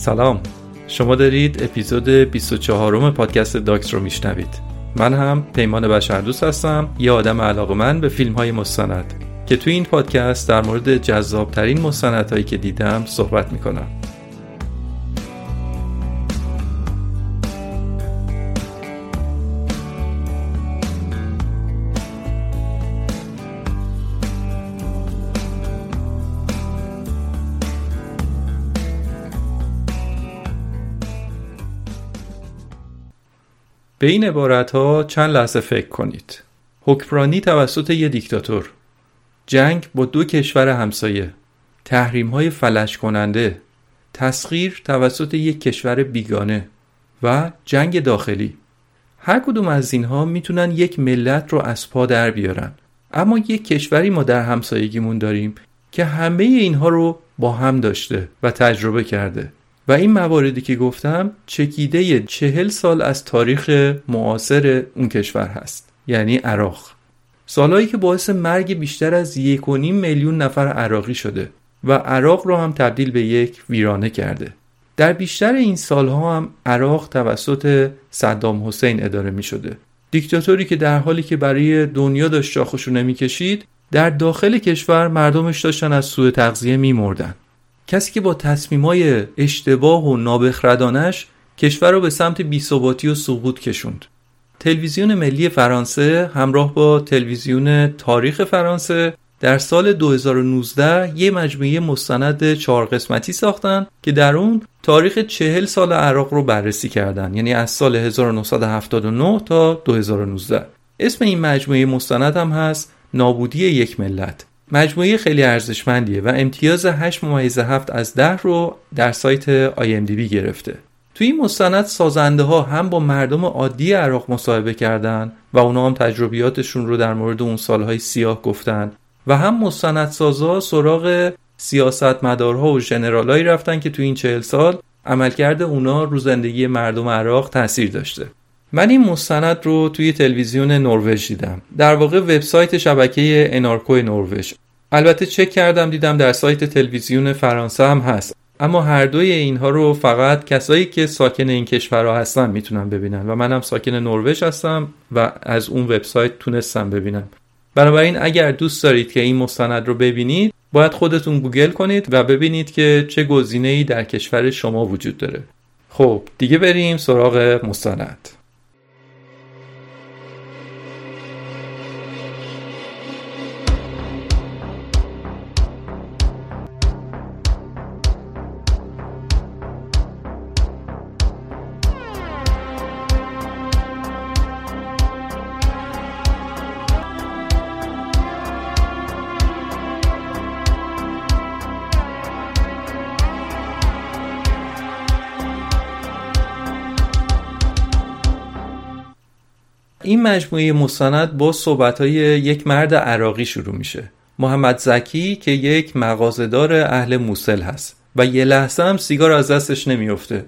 سلام، شما دارید اپیزود 24 پادکست داکس رو میشنوید. من هم پیمان بشردوست هستم، یه آدم علاقه‌مند به فیلم‌های مستند که توی این پادکست در مورد جذاب‌ترین مستندهایی که دیدم صحبت میکنم. به این عبارت‌ها چند لحظه فکر کنید. حکمرانی توسط یک دیکتاتور، جنگ با دو کشور همسایه، تحریم‌های فلج کننده، تسخیر توسط یک کشور بیگانه و جنگ داخلی. هر کدوم از اینها میتونن یک ملت رو از پا در بیارن. اما یک کشوری ما در همسایگیمون داریم که همه اینها رو با هم داشته و تجربه کرده. و این مواردی که گفتم چکیده 40 سال از تاریخ معاصر اون کشور هست، یعنی عراق. سالهایی که باعث مرگ بیشتر از 1.5 میلیون نفر عراقی شده و عراق رو هم تبدیل به یک ویرانه کرده. در بیشتر این سالها هم عراق توسط صدام حسین اداره می شده. دیکتاتوری که در حالی که برای دنیا داشت شاخشونه می کشید، در داخل کشور مردمش داشتن از سوء تغذیه می مردن. کسی که با تصمیم‌های اشتباه و نابخردانش کشور رو به سمت بی‌ثباتی و سقوط کشوند. تلویزیون ملی فرانسه همراه با تلویزیون تاریخ فرانسه در سال 2019 یک مجموعه مستند 4 قسمتی ساختن که در اون تاریخ 40 سال عراق رو بررسی کردن، یعنی از سال 1979 تا 2019. اسم این مجموعه مستند هم هست نابودی یک ملت. مجموعه خیلی ارزشمندیه و امتیاز 8.7 از 10 رو در سایت IMDb گرفته. توی این مستند سازنده ها هم با مردم عادی عراق مصاحبه کردن و اونا هم تجربیاتشون رو در مورد اون سالهای سیاه گفتن و هم مستندسازا سراغ سیاستمدارها و ژنرالایی رفتن که توی این 40 سال عملکرد اونا رو زندگی مردم عراق تاثیر داشته. من این مستند رو توی تلویزیون نروژ دیدم. در واقع وبسایت شبکه انارکو نروژ. البته چک کردم دیدم در سایت تلویزیون فرانسه هم هست. اما هر دوی اینها رو فقط کسایی که ساکن این کشورها هستن میتونن ببینن و منم ساکن نروژ هستم و از اون وبسایت تونستم ببینم. بنابراین اگر دوست دارید که این مستند رو ببینید، باید خودتون گوگل کنید و ببینید که چه گزینه‌ای در کشور شما وجود داره. خب، دیگه بریم سراغ مستند. این مجموعه مستند با صحبت‌های یک مرد عراقی شروع میشه، محمد زکی که یک مغازه‌دار اهل موصل هست و یه لحظه هم سیگار از دستش نمیفته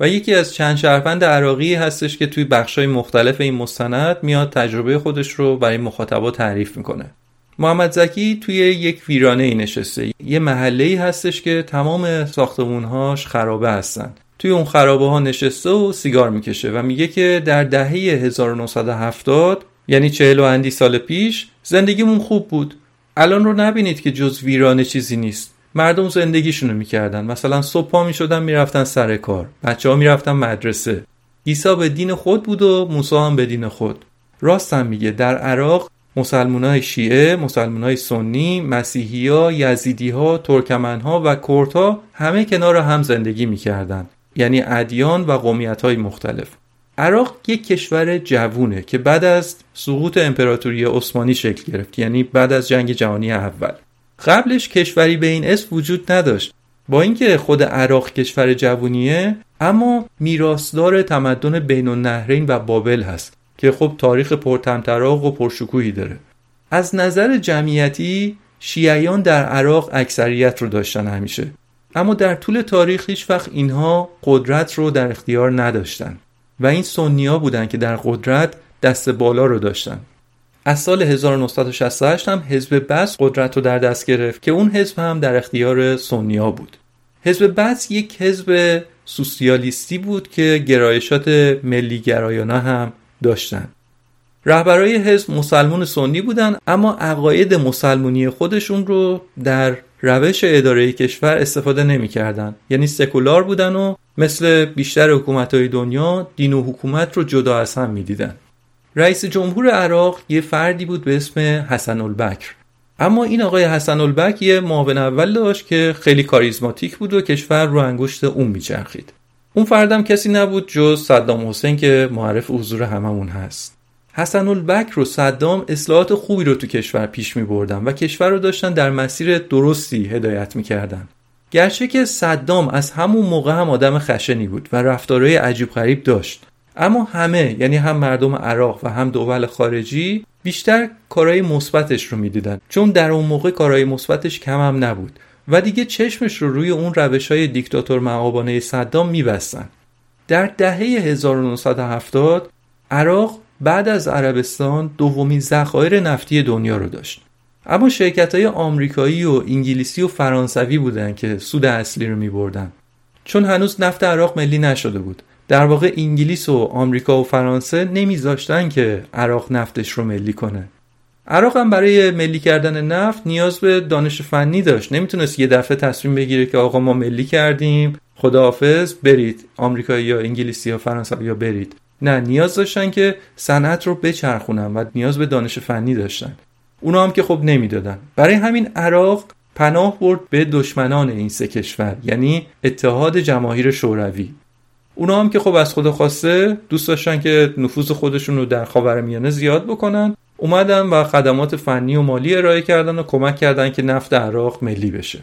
و یکی از چند شهروند عراقی هستش که توی بخش‌های مختلف این مستند میاد تجربه خودش رو برای مخاطبا تعریف میکنه. محمد زکی توی یک ویرانه‌ای نشسته، یه محله‌ای هستش که تمام ساختمون‌هاش خرابه هستن. توی اون خرابه ها نشسته و سیگار میکشه و میگه که در دهه 1970 یعنی 40 و اندی سال پیش زندگیمون خوب بود. الان رو نبینید که جز ویرانه چیزی نیست. مردم زندگیشونو میکردن، مثلا صبح پا میشدن میرفتن سر کار، بچه‌ها میرفتن مدرسه. عیسی به دین خود بود و موسی هم به دین خود. راستم میگه در عراق مسلمانای شیعه، مسلمانای سنی، مسیحی‌ها، یزیدی‌ها، ترکمن‌ها و کردها همه کنار هم زندگی میکردن. یعنی ادیان و قومیت‌های مختلف. عراق یک کشور جوونه که بعد از سقوط امپراتوری عثمانی شکل گرفت، یعنی بعد از جنگ جهانی اول. قبلش کشوری به این اسم وجود نداشت. با اینکه خود عراق کشور جوونیه، اما میراثدار تمدن بین‌النهرین و بابل هست که خب تاریخ پرطمطراق و پرشکوهی داره. از نظر جمعیتی شیعیان در عراق اکثریت رو داشتن همیشه، اما در طول تاریخ هیچ وقت اینها قدرت رو در اختیار نداشتن و این سنی‌ها بودن که در قدرت دست بالا رو داشتن. از سال 1968 هم حزب بعث قدرت رو در دست گرفت که اون حزب هم در اختیار سنی‌ها بود. حزب بعث یک حزب سوسیالیستی بود که گرایشات ملی گرایانه هم داشتن. رهبرای حزب مسلمان سنی بودن، اما عقاید مسلمانی خودشون رو در روش اداره کشور استفاده نمی‌کردن، یعنی سکولار بودن و مثل بیشتر حکومت‌های دنیا دین و حکومت رو جدا از هم می‌دیدن. رئیس جمهور عراق یه فردی بود به اسم حسن البکر، اما این آقای حسن البکر یه معاون اول داشت که خیلی کاریزماتیک بود و کشور رو انگشت اون می‌چرخید. اون فردم کسی نبود جز صدام حسین که معرف حضور هممون هست. حسن البکر و صدام اصلاحات خوبی رو تو کشور پیش می بردن و کشور رو داشتن در مسیر درستی هدایت می کردن. گرچه که صدام از همون موقع هم آدم خشنی بود و رفتارهای عجیب غریب داشت، اما همه، یعنی هم مردم عراق و هم دول خارجی، بیشتر کارهای مثبتش رو می دیدن، چون در اون موقع کارهای مثبتش کم هم نبود و دیگه چشمش رو روی اون روش‌های دیکتاتور معابانه صدام می‌بستن. در دهه 1970 عراق بعد از عربستان دومین ذخایر نفتی دنیا رو داشت، اما شرکت‌های آمریکایی و انگلیسی و فرانسوی بودن که سود اصلی رو می‌بردن، چون هنوز نفت عراق ملی نشده بود. در واقع انگلیس و آمریکا و فرانسه نمی‌ذاشتن که عراق نفتش رو ملی کنه. عراق هم برای ملی کردن نفت نیاز به دانش فنی داشت، نمیتونست یه دفعه تصمیم بگیره که آقا ما ملی کردیم خداحافظ برید آمریکایی یا انگلیسی یا فرانسوی یا برید. نه، نیاز داشتن که صنعت رو بچرخونن و نیاز به دانش فنی داشتن، اونا هم که خب نمیدادن. برای همین عراق پناه برد به دشمنان این سه کشور، یعنی اتحاد جماهیر شوروی. اونا هم که خب از خدا خواسته دوست داشتن که نفوذ خودشون رو در خاورمیانه زیاد بکنن، اومدن و خدمات فنی و مالی ارائه کردن و کمک کردن که نفت عراق ملی بشه.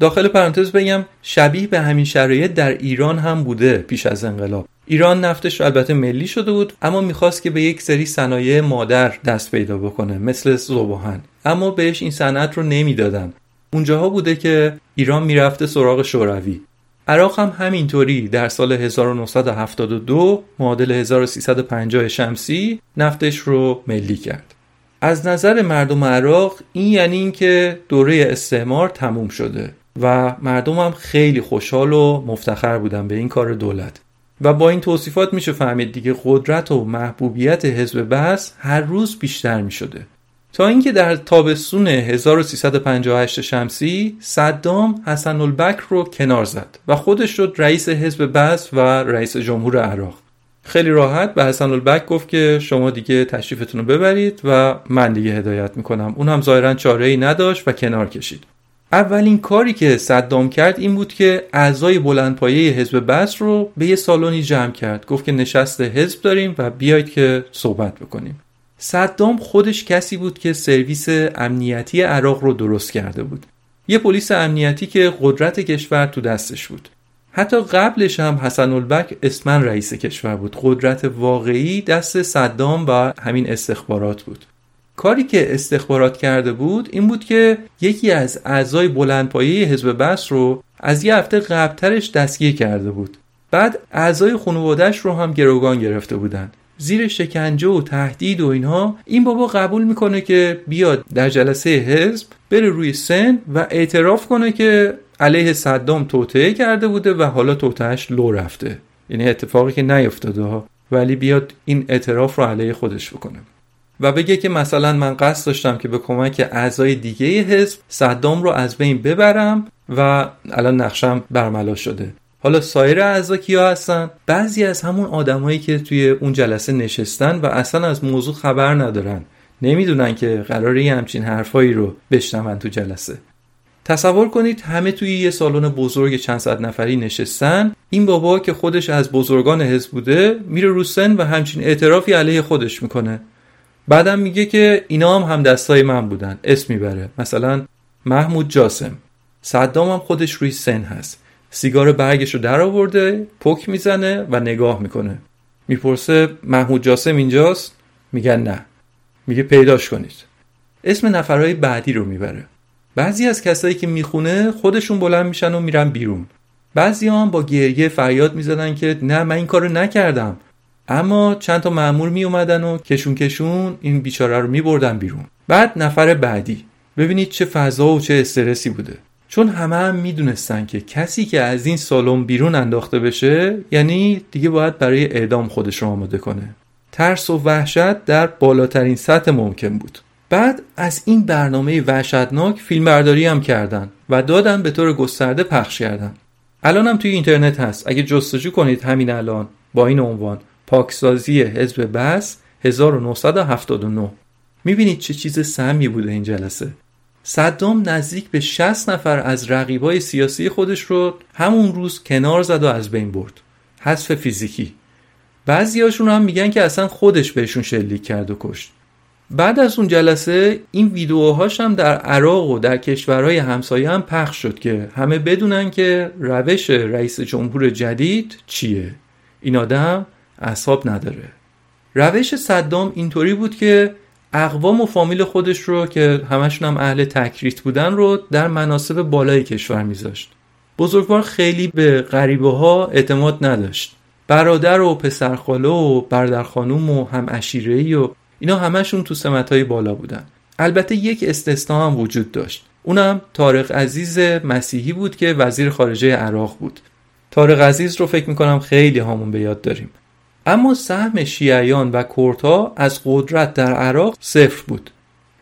داخل پرانتز بگم شبیه به همین شرایط در ایران هم بوده. پیش از انقلاب ایران نفتش البته ملی شده بود، اما میخواست که به یک سری صنایع مادر دست پیدا بکنه، مثل ذوب‌آهن، اما بهش این صنعت رو نمیدادن. اونجاها بوده که ایران میرفته سراغ شوروی. عراق هم همینطوری در سال 1972 معادل 1350 شمسی نفتش رو ملی کرد. از نظر مردم عراق این یعنی اینکه دوره استعمار تموم شده و مردم هم خیلی خوشحال و مفتخر بودن به این کار دولت و با این توصیفات میشه فهمید دیگه قدرت و محبوبیت حزب بعث هر روز بیشتر میشده، تا اینکه در تابستون 1358 شمسی صدام حسن البکر رو کنار زد و خودش شد رئیس حزب بعث و رئیس جمهور عراق. خیلی راحت به حسن البکر گفت که شما دیگه تشریفتون رو ببرید و من دیگه هدایت میکنم. اون هم ظاهراً چاره‌ای نداشت و کنار کشید. اولین کاری که صدام کرد این بود که اعضای بلندپایه حزب بعث رو به یه سالونی جمع کرد. گفت که نشست حزب داریم و بیاید که صحبت بکنیم. صدام خودش کسی بود که سرویس امنیتی عراق رو درست کرده بود، یه پلیس امنیتی که قدرت کشور تو دستش بود. حتی قبلش هم حسن البکر اسمن رئیس کشور بود. قدرت واقعی دست صدام و همین استخبارات بود. کاری که استخبارات کرده بود این بود که یکی از اعضای بلندپایه حزب بعث رو از یه هفته قبلترش دستگیر کرده بود. بعد اعضای خانواده‌اش رو هم گروگان گرفته بودن. زیر شکنجه و تهدید و اینها این بابا قبول میکنه که بیاد در جلسه حزب بره روی سن و اعتراف کنه که علیه صدام توطئه کرده بوده و حالا توطئه‌اش لو رفته. یعنی اتفاقی که نیفتاده ها، ولی بیاد این اعتراف رو علیه خودش بکنه و بگه که مثلا من قصد داشتم که به کمک اعضای دیگه حزب صدام رو از بین ببرم و الان نقشم برملا شده. حالا سایر اعضا کیا هستن؟ بعضی از همون آدمایی که توی اون جلسه نشستن و اصلا از موضوع خبر ندارن، نمیدونن که قراره یه همچین حرفایی رو بشنون تو جلسه. تصور کنید همه توی یه سالن بزرگ چند صد نفری نشستن، این بابا که خودش از بزرگان حزب بوده میره رو سن و همچین اعترافی علیه خودش میکنه. بعدم میگه که اینا هم همدستای من بودن، اسم میبره، مثلا محمود جاسم. صدام هم خودش روی سن هست، سیگار برگش رو در آورده، پک میزنه و نگاه میکنه. میپرسه محمود جاسم اینجاست؟ میگن نه. میگه پیداش کنید. اسم نفرهای بعدی رو میبره. بعضی از کسایی که میخونه خودشون بلند میشن و میرن بیرون. بعضی هم با گریه فریاد میزدن که نه من این کارو نکردم. اما چند تا مأمور میومدن و کشون کشون این بیچاره رو میبردن بیرون. بعد نفر بعدی. ببینید چه فضا و چه استرسی بوده. چون همه هم میدونستن که کسی که از این سالن بیرون انداخته بشه یعنی دیگه باید برای اعدام خودش رو آماده کنه. ترس و وحشت در بالاترین سطح ممکن بود. بعد از این برنامه وحشتناک فیلمبرداری هم کردن و دادن به طور گسترده پخش کردن. الان هم توی اینترنت هست. اگه جستجو کنید همین الان با این عنوان پاکسازی حزب بعث 1979 میبینید چه چیز سمی بوده این جلسه. صدام نزدیک به 60 نفر از رقیبای سیاسی خودش رو همون روز کنار زد و از بین برد. حذف فیزیکی. بعضیاشون هم میگن که اصلا خودش بهشون شلیک کرد و کشت. بعد از اون جلسه این ویدیوهاش هم در عراق و در کشورهای همسایه هم پخش شد که همه بدونن که روش رئیس جمهور جدید چیه. این آدم اعصاب نداره. روش صدام اینطوری بود که اقوام و فامیل خودش رو که همشون هم اهل تکریت بودن رو در مناصب بالای کشور میذاشت. بزرگوار خیلی به غریبه ها اعتماد نداشت. برادر و پسرخاله و برادرخانوم و هم عشیره‌ای و اینا همشون تو سمت‌های بالا بودن. البته یک استثنا هم وجود داشت. اونم تارق عزیز مسیحی بود که وزیر خارجه عراق بود. تارق عزیز رو فکر می‌کنم خیلی همون به یاد داریم. اما سهم شیعیان و کردها از قدرت در عراق صفر بود.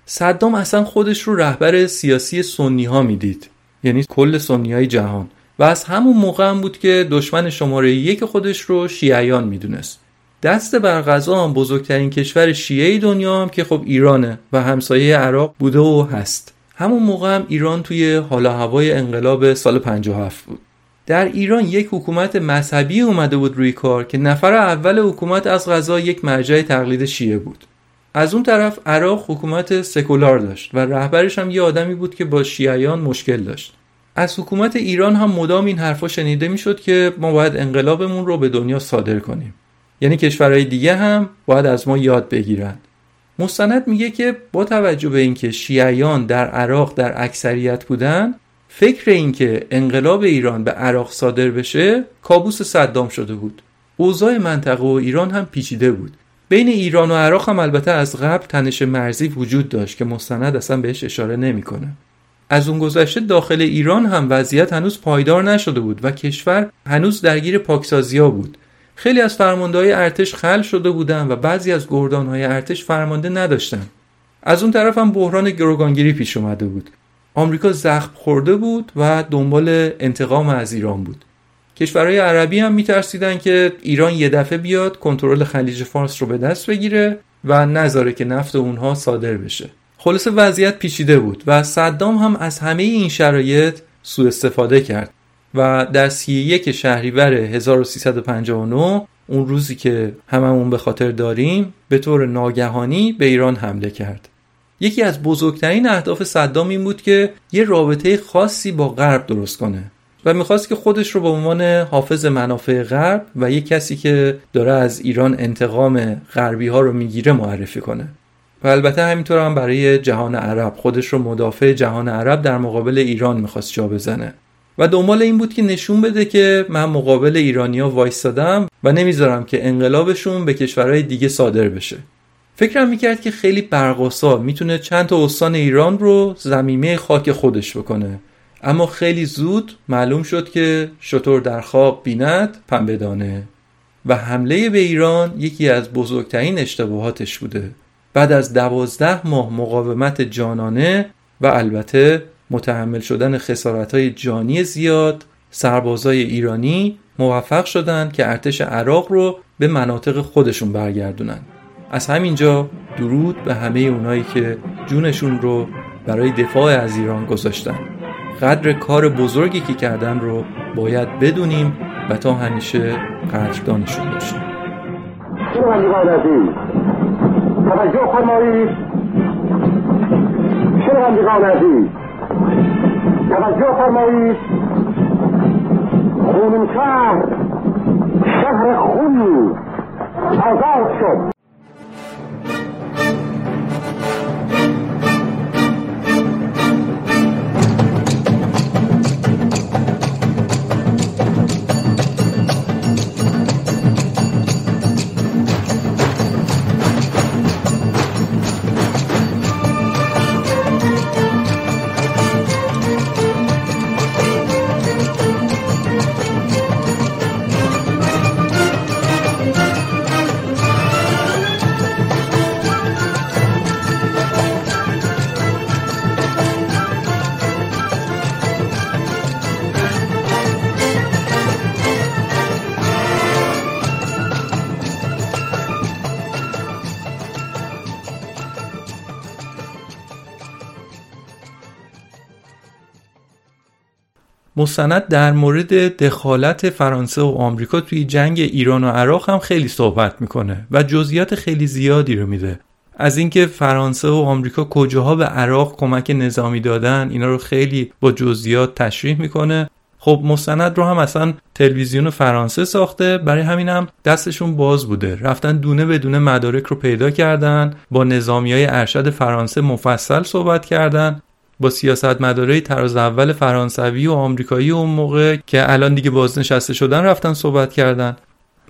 صدام اصلا خودش رو رهبر سیاسی سنی ها میدید، یعنی کل سنی های جهان، و از همون موقع هم بود که دشمن شماره یک خودش رو شیعیان میدونست. دست بر قضا هم بزرگترین کشور شیعی دنیا هم که خب ایرانه و همسایه عراق بوده و هست. همون موقع هم ایران توی حال و هوای انقلاب سال 57 بود. در ایران یک حکومت مذهبی اومده بود روی کار که نفر اول حکومت از قضا یک مرجع تقلید شیعه بود. از اون طرف عراق حکومت سکولار داشت و رهبرش هم یه آدمی بود که با شیعیان مشکل داشت. از حکومت ایران هم مدام این حرفا شنیده میشد که ما باید انقلابمون رو به دنیا صادر کنیم. یعنی کشورهای دیگه هم باید از ما یاد بگیرن. مستند میگه که با توجه به اینکه شیعیان در عراق در اکثریت بودن، فکر این که انقلاب ایران به عراق صادر بشه کابوس صدام شده بود. اوضاع منطقه و ایران هم پیچیده بود. بین ایران و عراق هم البته از قبل تنش مرزی وجود داشت که مستند اصلا بهش اشاره نمیکنه. از اون گذشته داخل ایران هم وضعیت هنوز پایدار نشده بود و کشور هنوز درگیر پاکسازی‌ها بود. خیلی از فرمانده‌های ارتش خلع شده بودن و بعضی از گردان‌های ارتش فرمانده نداشتن. از اون طرف هم بحران گروگانگیری پیش اومده بود. آمریکا زخم خورده بود و دنبال انتقام از ایران بود. کشورهای عربی هم میترسیدن که ایران یه دفعه بیاد کنترل خلیج فارس رو به دست بگیره و نذاره که نفت اونها صادر بشه. خلاصه وضعیت پیچیده بود و صدام هم از همه این شرایط سوء استفاده کرد و در 31 شهریور 1359 اون روزی که هممون به خاطر داریم به طور ناگهانی به ایران حمله کرد. یکی از بزرگترین اهداف صدام این بود که یه رابطه خاصی با غرب درست کنه. و میخواست که خودش رو به عنوان حافظ منافع غرب و یک کسی که داره از ایران انتقام غربی ها رو میگیره معرفی کنه. و البته همینطور هم برای جهان عرب خودش رو مدافع جهان عرب در مقابل ایران میخواست جا بزنه و دنبال این بود که نشون بده که من مقابل ایرانیا وایستادم و نمیذارم که انقلابشون به کشورهای دیگه صادر بشه. فکرم میکرد که خیلی برق‌آسا میتونه چند تا استان ایران رو زمیمه خاک خودش بکنه، اما خیلی زود معلوم شد که شتر در خواب بیند پنبه دانه و حمله به ایران یکی از بزرگترین اشتباهاتش بوده. بعد از 12 ماه مقاومت جانانه و البته متحمل شدن خسارت‌های جانی زیاد، سربازای ایرانی موفق شدند که ارتش عراق رو به مناطق خودشون برگردونن. از همینجا درود به همه اونایی که جونشون رو برای دفاع از ایران گذاشتن. قدر کار بزرگی که کردن رو باید بدونیم و تا همیشه قدردانشون باشیم. توجه فرمایید، شنوندگان عزیز، توجه فرمایید، خون شهر، شهر خون آزاد شد. مستند در مورد دخالت فرانسه و آمریکا توی جنگ ایران و عراق هم خیلی صحبت میکنه و جزئیات خیلی زیادی رو میده. از اینکه فرانسه و آمریکا کجاها به عراق کمک نظامی دادن، اینا رو خیلی با جزئیات تشریح میکنه. خب مستند رو هم اصلا تلویزیون فرانسه ساخته، برای همین هم دستشون باز بوده. رفتن دونه به دونه مدارک رو پیدا کردن، با نظامیای ارشد فرانسه مفصل صحبت کردن، با سیاستمدارای طراز اول فرانسوی و آمریکایی اون موقع که الان دیگه بازنشسته شدن رفتن صحبت کردن.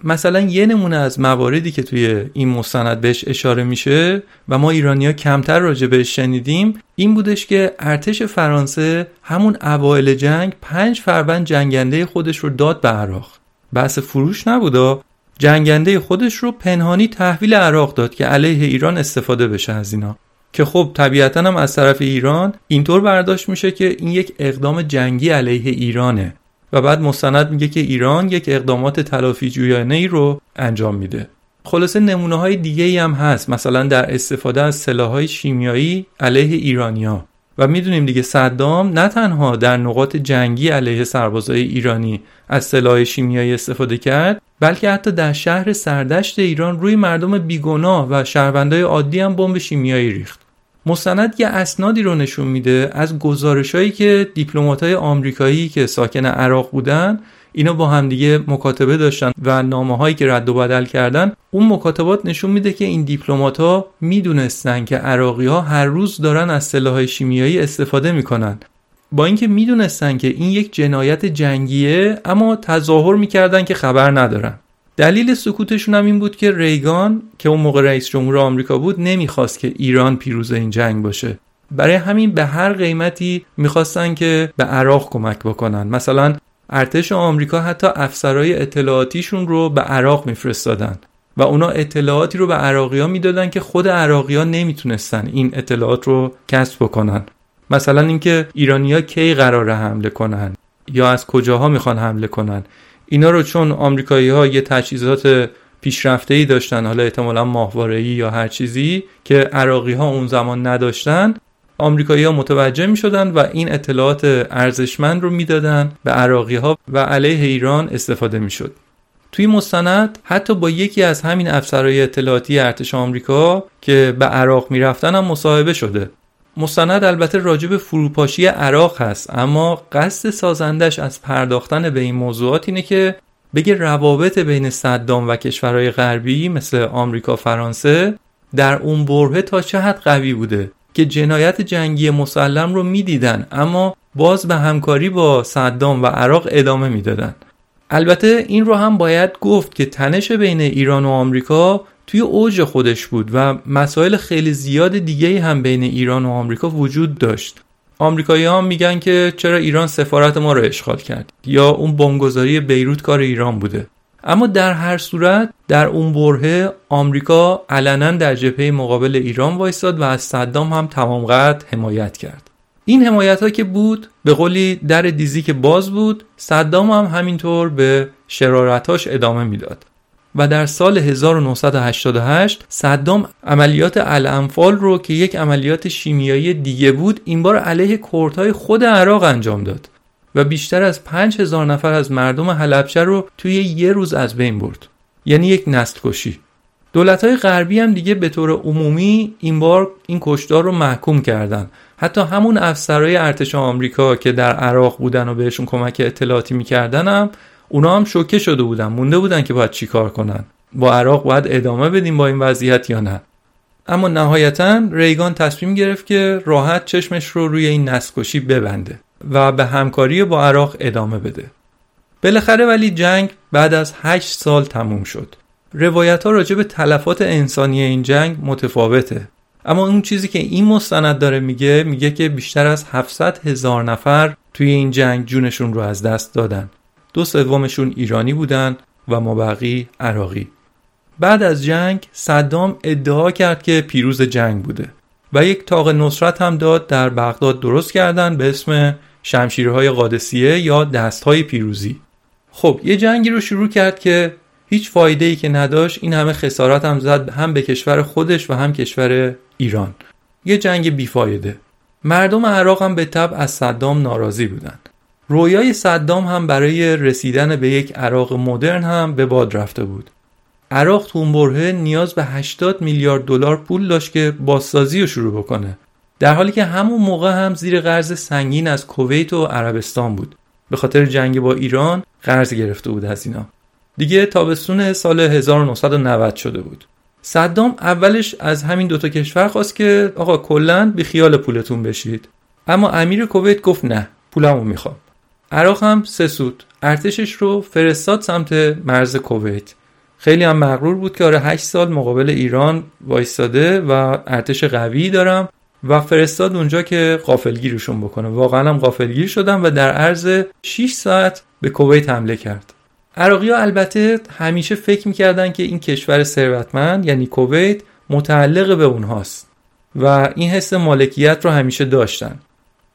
مثلا یه نمونه از مواردی که توی این مستند بهش اشاره میشه و ما ایرانی‌ها کمتر راجع بهش شنیدیم این بودش که ارتش فرانسه همون اوایل جنگ 5 فروند جنگنده خودش رو داد به عراق. بحث فروش نبودا، جنگنده خودش رو پنهانی تحویل عراق داد که علیه ایران استفاده بشه از اینا. که خب طبیعتاً هم از طرف ایران اینطور برداشت میشه که این یک اقدام جنگی علیه ایرانه و بعد مستند میگه که ایران یک اقدامات تلافی جویانه‌ای رو انجام میده. خلاصه نمونه های دیگه ای هم هست، مثلا در استفاده از سلاح‌های شیمیایی علیه ایرانیا و میدونیم دیگه صدام نه تنها در نقاط جنگی علیه سربازای ایرانی از سلاح شیمیایی استفاده کرد، بلکه حتی در شهر سردشت ایران روی مردم بیگناه و شهروندای عادی هم بمب شیمیایی ریخت. مستند یه اسنادی رو نشون میده از گزارشایی که دیپلمات‌های آمریکایی که ساکن عراق بودن اینا با همدیگه مکاتبه داشتن و نامه‌هایی که رد و بدل کردن. اون مکاتبات نشون میده که این دیپلمات‌ها میدونستن که عراقی‌ها هر روز دارن از سلاح‌های شیمیایی استفاده میکنن. با اینکه میدونستن که این یک جنایت جنگیه اما تظاهر میکردن که خبر ندارن. دلیل سکوتشون هم این بود که ریگان که اون موقع رئیس جمهور آمریکا بود نمیخواست که ایران پیروز این جنگ باشه. برای همین به هر قیمتی میخواستن که به عراق کمک بکنن. مثلا ارتش آمریکا حتی افسرهای اطلاعاتیشون رو به عراق میفرستادن و اونا اطلاعاتی رو به عراقی‌ها میدادن که خود عراقی‌ها نمیتونستن این اطلاعات رو کسب بکنن. مثلا اینکه ایرانی‌ها کی قراره حمله کنن یا از کجاها میخوان حمله کنن. اینا رو چون آمریکایی‌ها یه تجهیزات پیشرفته‌ای داشتن، حالا احتمالاً ماهواره‌ای یا هر چیزی که عراقی‌ها اون زمان نداشتن، آمریکایی‌ها متوجه می‌شدن و این اطلاعات ارزشمند رو میدادن به عراقی‌ها و علیه ایران استفاده می‌شد. توی مستند حتی با یکی از همین افسرهای اطلاعاتی ارتش آمریکا که به عراق می‌رفتن هم مصاحبه شده. مستند البته راجب فروپاشی عراق هست، اما قصد سازندش از پرداختن به این موضوعات اینه که بگه روابط بین صدام و کشورهای غربی مثل آمریکا، فرانسه در اون برهه تا چه حد قوی بوده که جنایت جنگی مسلم رو میدیدن اما باز به همکاری با صدام و عراق ادامه میدادن. البته این رو هم باید گفت که تنش بین ایران و آمریکا توی اوج خودش بود و مسائل خیلی زیاد دیگه هم بین ایران و آمریکا وجود داشت. آمریکایی ها میگن که چرا ایران سفارت ما رو اشغال کرد یا اون بمبگذاری بیروت کار ایران بوده. اما در هر صورت در اون برهه آمریکا علنا در جبهه مقابل ایران وایساد و از صدام هم تمام قد حمایت کرد. این حمایت ها که بود به قولی در دیزی که باز بود، صدام هم همینطور به شرارتاش ادامه میداد و در سال 1988 صدام عملیات الانفال رو که یک عملیات شیمیایی دیگه بود این بار علیه کوردهای خود عراق انجام داد و بیشتر از 5000 نفر از مردم حلبچه رو توی یه روز از بین برد، یعنی یک نسل کشی. دولت‌های غربی هم دیگه به طور عمومی این بار این کشتار رو محکوم کردن. حتی همون افسرهای ارتش آمریکا که در عراق بودن و بهشون کمک اطلاعاتی می‌کردن هم اونا هم شوکه شده بودن، مونده بودن که باید چی کار کنن، با عراق باید ادامه بدیم با این وضعیت یا نه. اما نهایتاً ریگان تصمیم گرفت که راحت چشمش رو روی این نسل‌کشی ببنده و به همکاری با عراق ادامه بده. بالاخره ولی جنگ بعد از 8 سال تموم شد. روایت‌ها راجع به تلفات انسانی این جنگ متفاوته، اما اون چیزی که این مستند داره میگه که بیشتر از 700,000 نفر توی این جنگ جونشون رو از دست دادن. 2/3 ایرانی بودن و مابقی عراقی. بعد از جنگ صدام ادعا کرد که پیروز جنگ بوده و یک طاق نصرت هم داد در بغداد درست کردن به اسم شمشیرهای قادسیه یا دستهای پیروزی. خب یه جنگی رو شروع کرد که هیچ فایده‌ای که نداشت، این همه خسارت هم زد هم به کشور خودش و هم کشور ایران. یه جنگ بیفایده. مردم عراق هم به تبع از صدام ناراضی بودن. رویای صدام هم برای رسیدن به یک عراق مدرن هم به باد رفته بود. عراق تو اون برهه نیاز به 80 میلیارد دلار پول داشت که بازسازی رو شروع بکنه، در حالی که همون موقع هم زیر قرض سنگین از کویت و عربستان بود. به خاطر جنگ با ایران قرض گرفته بود از اینا. دیگه تابستون سال 1990 شده بود. صدام اولش از همین دوتا کشور خواست که آقا کلاً بیخیال پولتون بشید، اما امیر کویت گفت نه، پولمو میخوام. عراق هم سه سود ارتشش رو فرستاد سمت مرز کویت. خیلی هم مغرور بود که آره 8 سال مقابل ایران وایستاده و ارتش قوی دارم، و فرستاد اونجا که غافلگیرشون بکنه. واقعا هم غافلگیر شدن و در عرض 6 ساعت به کویت حمله کرد. عراقی‌ها البته همیشه فکر می‌کردن که این کشور ثروتمند یعنی کویت متعلق به اونهاست و این حس مالکیت رو همیشه داشتن.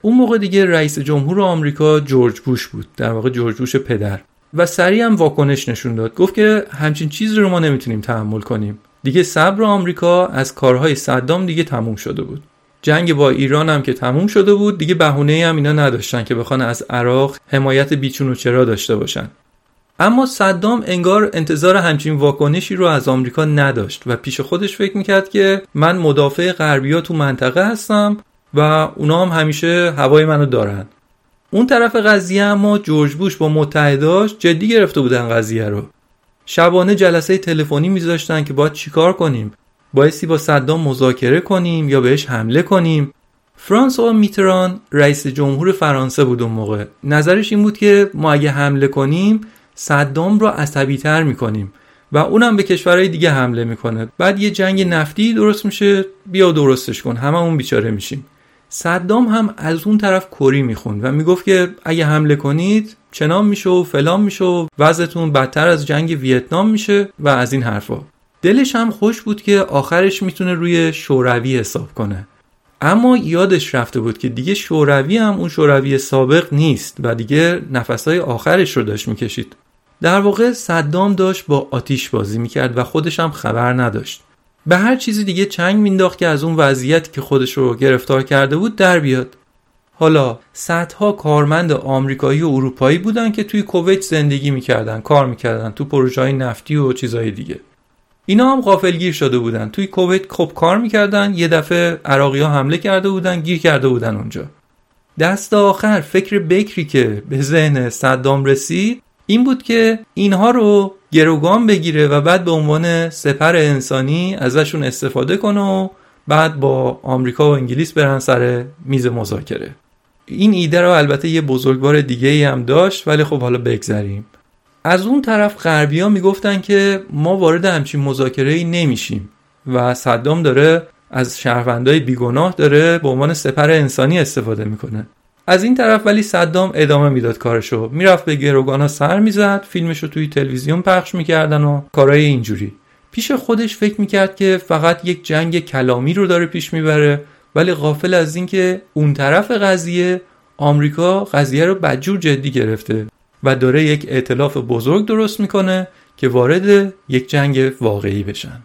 اون موقع دیگه رئیس جمهور آمریکا جورج بوش بود، در واقع جورج بوش پدر، و سریع هم واکنش نشون داد. گفت که همچین چیزی رو ما نمیتونیم تحمل کنیم. دیگه صبر آمریکا از کارهای صدام دیگه تموم شده بود. جنگ با ایران هم که تموم شده بود، دیگه بهونه‌ای هم اینا نداشتن که بخوان از عراق حمایت بیچون و چرا داشته باشن. اما صدام انگار انتظار همچین واکنشی رو از آمریکا نداشت و پیش خودش فکر میکرد که من مدافع غربی‌ها تو منطقه هستم و اونا هم همیشه هوای منو دارن. اون طرف قضیه اما جورج بوش با متحداش جدی گرفته بودن قضیه رو. شبانه جلسه تلفنی میذاشتن که باید چیکار کنیم، بایستی با صدام مذاکره کنیم یا بهش حمله کنیم. فرانسوا میتران رئیس جمهور فرانسه بود اون موقع. نظرش این بود که ما اگه حمله کنیم صدام رو عصبی‌تر میکنیم و اونم به کشورهای دیگه حمله میکنه، بعد یه جنگ نفتی درست میشه، بیا درستش کن، هممون بیچاره میشیم. صدام هم از اون طرف کری میخوند و میگفت که اگه حمله کنید چنان میشه و فلان میشه و وضعتون بدتر از جنگ ویتنام میشه و از این حرفا. دلش هم خوش بود که آخرش میتونه روی شوروی حساب کنه، اما یادش رفته بود که دیگه شوروی هم اون شوروی سابق نیست و دیگه نفسهای آخرش رو داشت میکشید. در واقع صدام داشت با آتیش بازی میکرد و خودش هم خبر نداشت. به هر چیزی دیگه چنگ مینداخت که از اون وضعیتی که خودش رو گرفتار کرده بود در بیاد. حالا صدها کارمند آمریکایی و اروپایی بودن که توی کویت زندگی میکردن، کار میکردن تو پروژه‌های نفتی و چیزهای دیگه. اینا هم غافلگیر شده بودن، توی کویت خوب کار میکردن، یه دفعه عراقی‌ها حمله کرده بودن، گیر کرده بودن اونجا. دست آخر فکر بکری که به ذهن صدام رسید این بود که اینها رو گروگان بگیره و بعد به عنوان سپر انسانی ازشون استفاده کنه و بعد با آمریکا و انگلیس برن سر میز مذاکره. این ایده رو البته یه بزرگوار دیگه‌ای هم داشت، ولی خب حالا بگذریم. از اون طرف غربی‌ها میگفتن که ما وارد همچین مذاکره‌ای نمیشیم و صدام داره از شهروندای بیگناه داره به عنوان سپر انسانی استفاده میکنه. از این طرف ولی صدام ادامه میداد کارشو، میرفت به گروگانا سر میزد، فیلمشو توی تلویزیون پخش میکردن و کارهای اینجوری. پیش خودش فکر میکرد که فقط یک جنگ کلامی رو داره پیش میبره، ولی غافل از این که اون طرف قضیه آمریکا قضیه رو بدجور جدی گرفته و داره یک ائتلاف بزرگ درست میکنه که وارد یک جنگ واقعی بشن.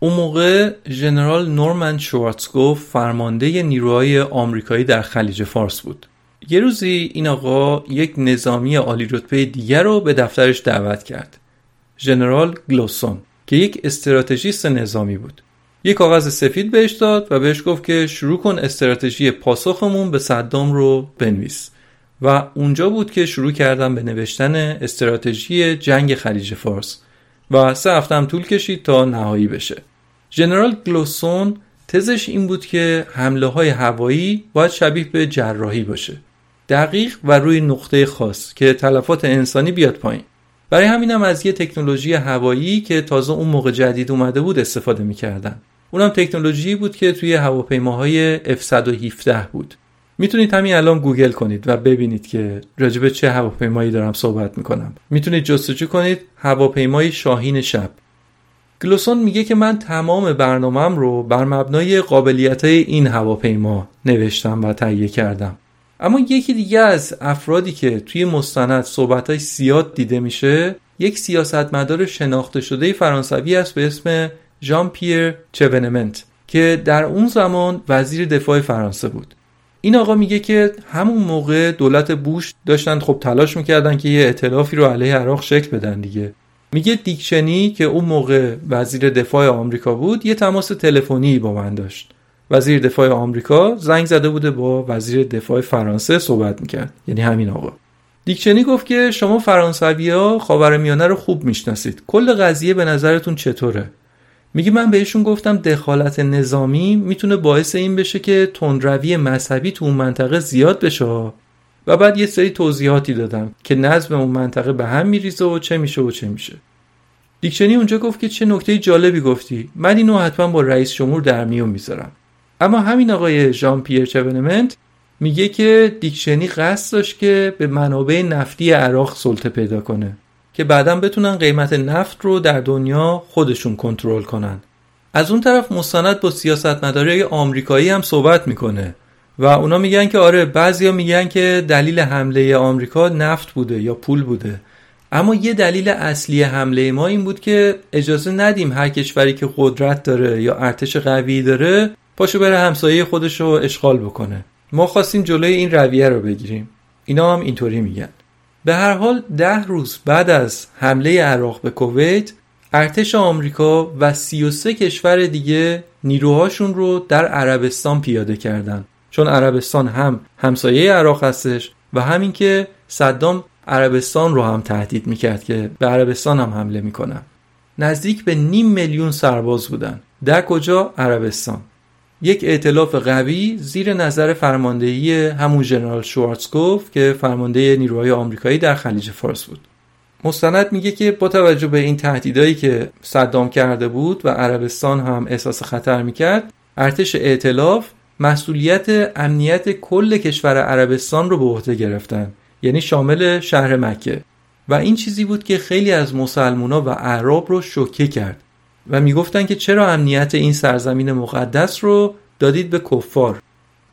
اون موقع جنرال نورمن شوارتسکوف فرمانده نیروهای آمریکایی در خلیج فارس بود. یه روزی این آقا یک نظامی عالی رتبه دیگر رو به دفترش دعوت کرد، جنرال گلوسون که یک استراتژیست نظامی بود. یک کاغذ سفید بهش داد و بهش گفت که شروع کن استراتژی پاسخمون به صدام رو بنویس و اونجا بود که شروع کردم به نوشتن استراتژی جنگ خلیج فارس و 3 هفته هم طول کشید تا نهایی بشه. جنرال گلوسون تزش این بود که حمله‌های هوایی باید شبیه به جراحی باشه، دقیق و روی نقطه خاص که تلفات انسانی بیاد پایین. برای همینم از یه تکنولوژی هوایی که تازه اون موقع جدید اومده بود استفاده می‌کردن. اونم تکنولوژی بود که توی هواپیماهای F-117 بود. میتونید همین الان گوگل کنید و ببینید که راجبه چه هواپیمایی دارم صحبت میکنم. میتونید جستجو کنید هواپیمای شاهین شب. گلوسون میگه که من تمام برنامه‌ام رو بر مبنای قابلیت‌های این هواپیما نوشتم و تهیه کردم. اما یکی دیگه از افرادی که توی مستند صحبت‌های زیاد دیده میشه یک سیاستمدار شناخته شده فرانسوی است به اسم ژان پیر شِوِنمان که در اون زمان وزیر دفاع فرانسه بود. این آقا میگه که همون موقع دولت بوش داشتن خب تلاش میکردن که یه ائتلافی رو علیه عراق شکل بدن دیگه. میگه دیکچنی که اون موقع وزیر دفاع آمریکا بود یه تماس تلفنی با من داشت. وزیر دفاع آمریکا زنگ زده بوده با وزیر دفاع فرانسه صحبت میکرد، یعنی همین آقا. دیکچنی گفت که شما فرانسویا خاورمیانه رو خوب میشناسید، کل قضیه به نظرتون چطوره؟ میگه من بهشون گفتم دخالت نظامی میتونه باعث این بشه که تندروی مذهبی تو اون منطقه زیاد بشه و بعد یه سری توضیحاتی دادم که نظم اون منطقه به هم میریزه و چه میشه. دیکچنی اونجا گفت که چه نکته جالبی گفتی، من اینو حتما با رئیس جمهور در میون میذارم. اما همین آقای ژان پیر شِوِنمان میگه که دیکچنی قصد داشت که به منابع نفتی عراق سلطه پیدا کنه که بعداً بتونن قیمت نفت رو در دنیا خودشون کنترل کنن. از اون طرف مستند با سیاستمدارای آمریکایی هم صحبت میکنه و اونا میگن که آره بعضیا میگن که دلیل حمله آمریکا نفت بوده یا پول بوده، اما یه دلیل اصلی حمله ما این بود که اجازه ندیم هر کشوری که قدرت داره یا ارتش قوی داره پاشو بره همسایه خودش رو اشغال بکنه. ما خواستیم جلوی این رویه رو بگیریم. اینا هم اینطوری میگن. به هر حال 10 روز بعد از حمله عراق به کویت ارتش آمریکا و 33 کشور دیگه نیروهاشون رو در عربستان پیاده کردن، چون عربستان هم همسایه عراق هستش و همین که صدام عربستان رو هم تهدید میکرد که به عربستان هم حمله میکنن. نزدیک به 500,000 سرباز بودن در کجا؟ عربستان. یک ائتلاف قوی زیر نظر فرماندهی همون جنرال شوارتسکوف که فرمانده نیروهای آمریکایی در خلیج فارس بود. مستند میگه که با توجه به این تهدیدایی که صدام کرده بود و عربستان هم احساس خطر میکرد، ارتش ائتلاف مسئولیت امنیت کل کشور عربستان رو به عهده گرفتن، یعنی شامل شهر مکه، و این چیزی بود که خیلی از مسلمونا و اعراب رو شوکه کرد و میگفتن که چرا امنیت این سرزمین مقدس رو دادید به کفار.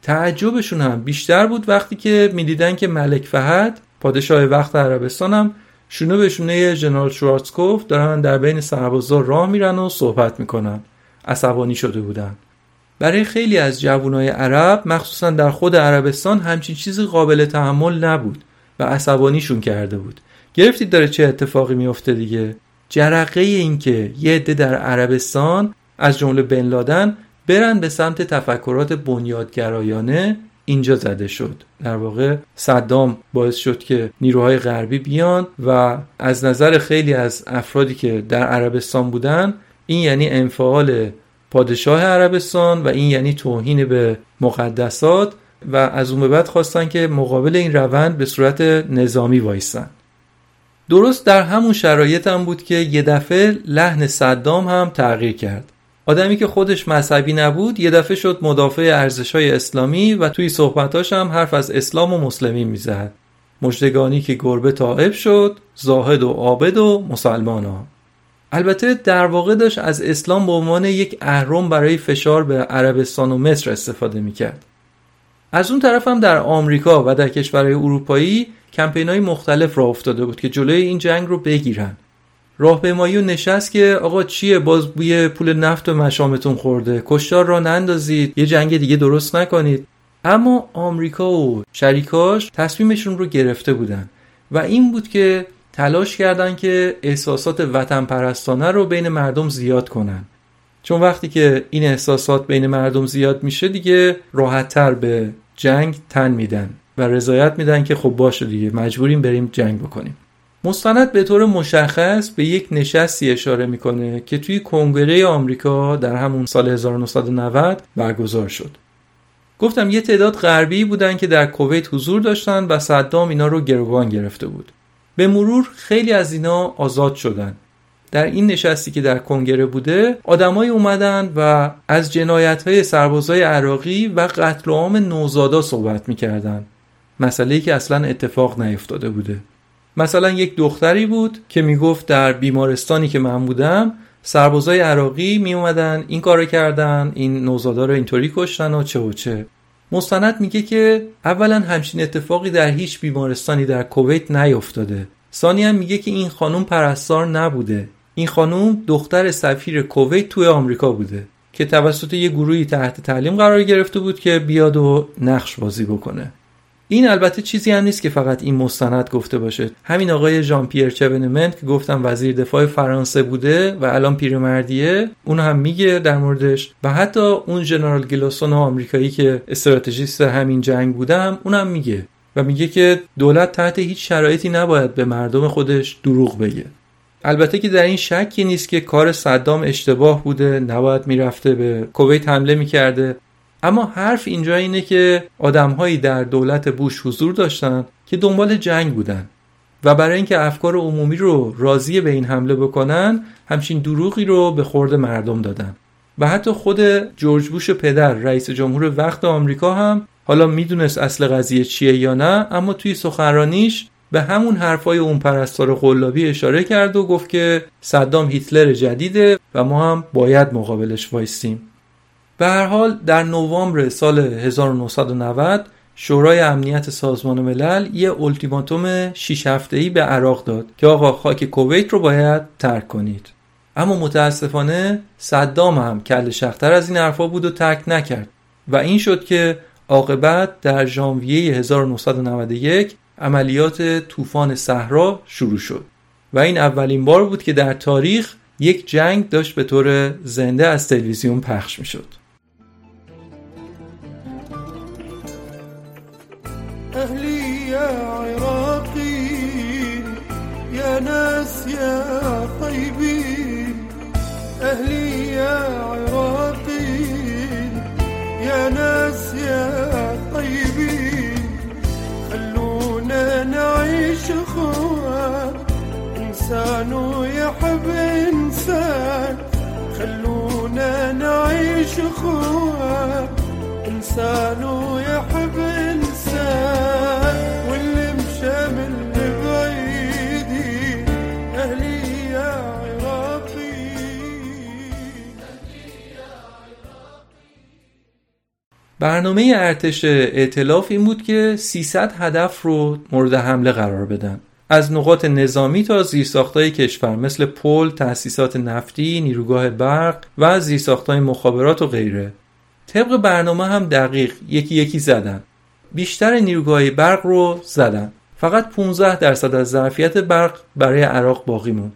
تعجبشون هم بیشتر بود وقتی که میدیدن که ملک فهد، پادشاه وقت عربستان، هم شونه به شونه جنرال شوارتسکوف دارن در بین سربازا راه میرن و صحبت میکنن. عصبانی شده بودن. برای خیلی از جوانای عرب، مخصوصا در خود عربستان، همچین چیزی قابل تحمل نبود و عصبانیشون کرده بود. گرفتید داره چه اتفاقی میفته دیگه؟ جرقه این که یه عده در عربستان از جمله بن لادن برن به سمت تفکرات بنیادگرایانه اینجا زده شد. در واقع صدام باعث شد که نیروهای غربی بیان و از نظر خیلی از افرادی که در عربستان بودن، این یعنی انفعال پادشاه عربستان و این یعنی توهین به مقدسات، و از اون به بعد خواستن که مقابل این روند به صورت نظامی وایسن. درست در همون شرایط هم بود که یه دفعه لحن صدام هم تغییر کرد. آدمی که خودش مذهبی نبود یه دفعه شد مدافع ارزش‌های اسلامی و توی صحبتاش هم حرف از اسلام و مسلمین می‌زد. مژدگانی که گربه تائب شد، زاهد و عابد و مسلمان ها. البته در واقع داشت از اسلام به عنوان یک اهرم برای فشار به عربستان و مصر استفاده می‌کرد. از اون طرف هم در آمریکا و در کشورهای اروپایی کمپین‌های مختلف راه افتاده بود که جلوی این جنگ رو بگیرن. راهپیمایی و نشست که آقا چیه باز بوی پول نفت و مشامتون خورده، کشتار را نندازید، یه جنگ دیگه درست نکنید. اما آمریکا و شریکاش تصمیمشون رو گرفته بودن و این بود که تلاش کردن که احساسات وطن پرستانه رو بین مردم زیاد کنن، چون وقتی که این احساسات بین مردم زیاد میشه دیگه راحت‌تر به جنگ تن میدن و رضایت میدن که خب باشه دیگه، مجبوریم بریم جنگ بکنیم. مستند به طور مشخص به یک نشستی اشاره میکنه که توی کنگره آمریکا در همون سال 1990 برگزار شد. گفتم یه تعداد غربی بودن که در کویت حضور داشتن و صدام اینا رو گروگان گرفته بود. به مرور خیلی از اینا آزاد شدن. در این نشستی که در کنگره بوده، آدمای اومدن و از جنایت‌های سربازای عراقی و قتل عام نوزادا صحبت میکردن. مسئله‌ای که اصلاً اتفاق نیفتاده بوده. مثلا یک دختری بود که میگفت در بیمارستانی که من بودم سربازای عراقی میومدن این کارو کردن، این نوزادا رو اینطوری کشتن و چه و چه. مستند میگه که اولا همچین اتفاقی در هیچ بیمارستانی در کویت نیفتاده. ثانیا میگه که این خانم پرستار نبوده. این خانم دختر سفیر کویت توی آمریکا بوده که توسط یه گروهی تحت تعلیم قرار گرفته بود که بیاد و نقش بازی بکنه. این البته چیزی هم نیست که فقط این مستند گفته باشه. همین آقای ژان پیر شِوِنمان که گفتم وزیر دفاع فرانسه بوده و الان پیرمردیه، اون هم میگه در موردش، و حتی اون جنرال گلوسون آمریکایی که استراتژیست همین جنگ بوده هم اون هم میگه و میگه که دولت تحت هیچ شرایطی نباید به مردم خودش دروغ بگه. البته که در این شکی نیست که کار صدام اشتباه بوده، نباید میرفته به کویت حمله میکرده. اما حرف اینجا اینه که آدم‌هایی در دولت بوش حضور داشتن که دنبال جنگ بودن و برای اینکه افکار عمومی رو راضی به این حمله بکنن، همچین دروغی رو به خورد مردم دادن. و حتی خود جورج بوش پدر، رئیس جمهور وقت آمریکا، هم حالا میدونست اصل قضیه چیه یا نه، اما توی سخنرانیش به همون حرفای اون پرستار قلابی اشاره کرد و گفت که صدام هیتلر جدیده و ما هم باید مقابلش وایسیم. به هر حال در نوامبر سال 1990 شورای امنیت سازمان ملل یه اولتیماتوم 6 هفته‌ای به عراق داد که آقا خاک کویت رو باید ترک کنید. اما متاسفانه صدام هم کله شختر از این حرفا بود و ترک نکرد و این شد که عاقبت در ژانویه 1991 عملیات طوفان صحرا شروع شد و این اولین بار بود که در تاریخ یک جنگ داشت به طور زنده از تلویزیون پخش می‌شد. أهلي يا عراقي يا ناس يا طيبين أهلي يا عراقي خلونا نعيش اخوة، انسان ويحب انسان، واللي مشى من بعيدي اهلي يا عراقي. برنامه ارتش ائتلاف این بود که 300 هدف رو مورد حمله قرار بدن، از نقاط نظامی تا زیرساخت‌های کشور مثل پل، تأسیسات نفتی، نیروگاه برق و زیرساخت‌های مخابرات و غیره. طبق برنامه هم دقیق یکی یکی زدن. بیشتر نیروگاه برق رو زدن. فقط 15% از ظرفیت برق برای عراق باقی موند.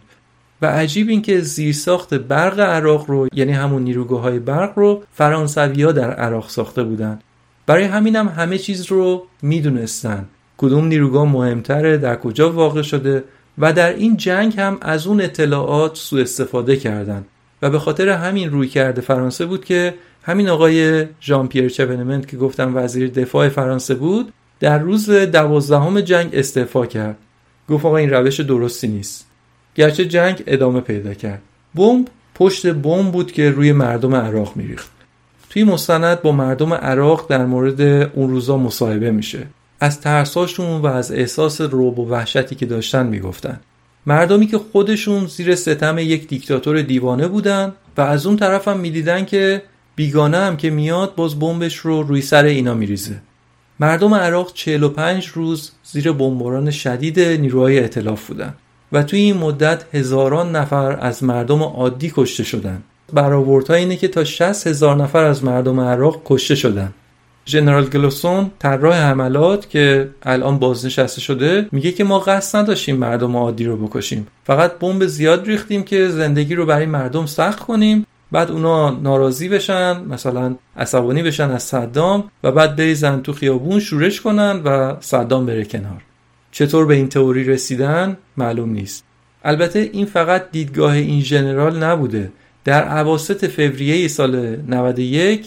و عجیب این که زیرساخت برق عراق رو، یعنی همون نیروگاه‌های برق رو، فرانسوی‌ها در عراق ساخته بودن. برای همینم همه چیز رو می‌دونستن. کدوم نیروگاه مهمتره، در کجا واقع شده و در این جنگ هم از اون اطلاعات سوء استفاده کردن و به خاطر همین رویکرد فرانسه بود که همین آقای ژان پیر شِوِنمان که گفتم وزیر دفاع فرانسه بود، در روز 12 جنگ استعفا کرد. گفت آقا این روش درستی نیست. گرچه جنگ ادامه پیدا کرد. بمب پشت بمب بود که روی مردم عراق میریخت. توی مستند با مردم عراق در مورد اون روزا مصاحبه میشه. از ترساشون و از احساس رعب و وحشتی که داشتن میگفتن. مردمی که خودشون زیر ستم یک دیکتاتور دیوانه بودن و از اون طرف هم میدیدن که بیگانه هم که میاد باز بمبش رو روی سر اینا میریزه. مردم عراق 45 روز زیر بمباران شدید نیروهای ائتلاف بودن و توی این مدت هزاران نفر از مردم عادی کشته شدن. برآوردها اینه که تا 60,000 نفر از مردم عراق کشته شدن. جنرال گلوسون طراح حملات که الان بازنشسته شده میگه که ما قصد نداشتیم مردم عادی رو بکشیم، فقط بمب زیاد ریختیم که زندگی رو برای مردم سخت کنیم، بعد اونا ناراضی بشن، مثلا عصبانی بشن از صدام و بعد بریزن تو خیابون شورش کنن و صدام بره کنار. چطور به این تئوری رسیدن معلوم نیست. البته این فقط دیدگاه این ژنرال نبوده. در اواسط فوریه سال 91،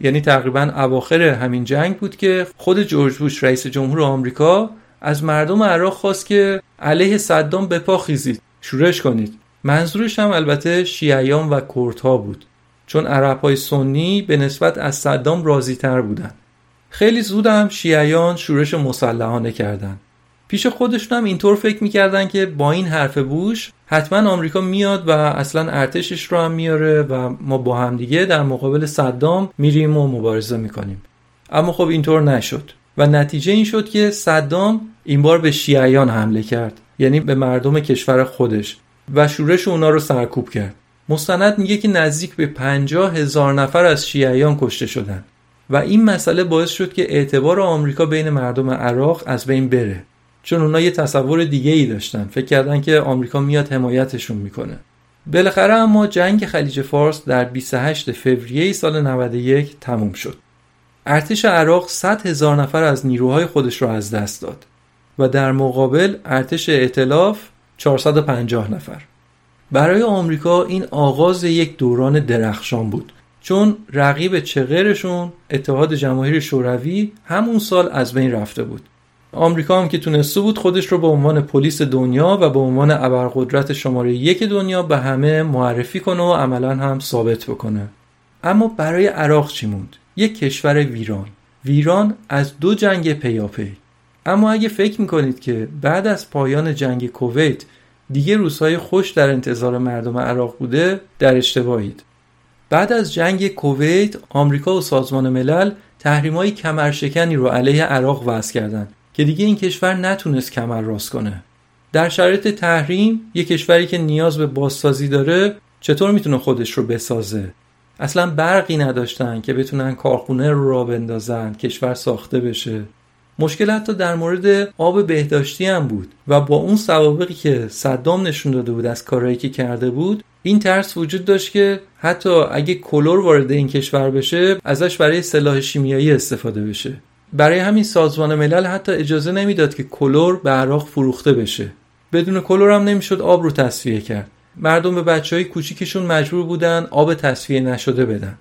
یعنی تقریباً اواخر همین جنگ بود که خود جورج بوش رئیس جمهور آمریکا از مردم عراق خواست که علیه صدام به پا خیزید، شورش کنید. منظورش هم البته شیعیان و کردها بود، چون عرب‌های سنی به نسبت از صدام راضی‌تر بودند. خیلی زود هم شیعیان شورش مسلحانه کردند. پیش خودشون هم اینطور فکر می‌کردن که با این حرف بوش حتما آمریکا میاد و اصلا ارتشش رو هم میاره و ما با هم دیگه در مقابل صدام میریم و مبارزه میکنیم. اما خب اینطور نشد و نتیجه این شد که صدام این بار به شیعیان حمله کرد، یعنی به مردم کشور خودش، و شورش اونا رو سرکوب کرد. مستند میگه که نزدیک به 50,000 نفر از شیعیان کشته شدن و این مسئله باعث شد که اعتبار آمریکا بین مردم عراق از بین بره، چون اونا یه تصور دیگه‌ای داشتن، فکر کردن که آمریکا میاد حمایتشون میکنه. بالاخره اما جنگ خلیج فارس در 28 فوریه سال 91 تموم شد. ارتش عراق 100,000 نفر از نیروهای خودش رو از دست داد و در مقابل ارتش ائتلاف 450 نفر. برای آمریکا این آغاز یک دوران درخشان بود، چون رقیب چغرشون اتحاد جماهیر شوروی همون سال از بین رفته بود. آمریکا هم که تونسته بود خودش رو به عنوان پلیس دنیا و به عنوان ابرقدرت شماره 1 دنیا به همه معرفی کنه و عملا هم ثابت بکنه. اما برای عراق چی موند؟ یک کشور ویران از 2 جنگ پیاپی. اما اگه فکر میکنید که بعد از پایان جنگ کویت دیگه روزهای خوش در انتظار مردم عراق بوده، در اشتباهید. بعد از جنگ کویت آمریکا و سازمان ملل تحریم‌های کمرشکنی رو علیه عراق وضع کردند که دیگه این کشور نتونست کمر راست کنه. در شرایط تحریم یک کشوری که نیاز به بازسازی داره چطور میتونه خودش رو بسازه؟ اصلا برقی نداشتن که بتونن کارخونه رو راه بندازن، کشور ساخته بشه. مشکل حتی در مورد آب بهداشتی هم بود و با اون سوابقی که صدام نشون داده بود از کارهایی که کرده بود، این ترس وجود داشت که حتی اگه کلور وارد این کشور بشه، ازش برای سلاح شیمیایی استفاده بشه. برای همین سازمان ملل حتی اجازه نمیداد که کلور به عراق فروخته بشه. بدون کلور هم نمیشد آب رو تصفیه کرد. مردم به بچهای کوچیکشون مجبور بودن آب تصفیه نشده بدن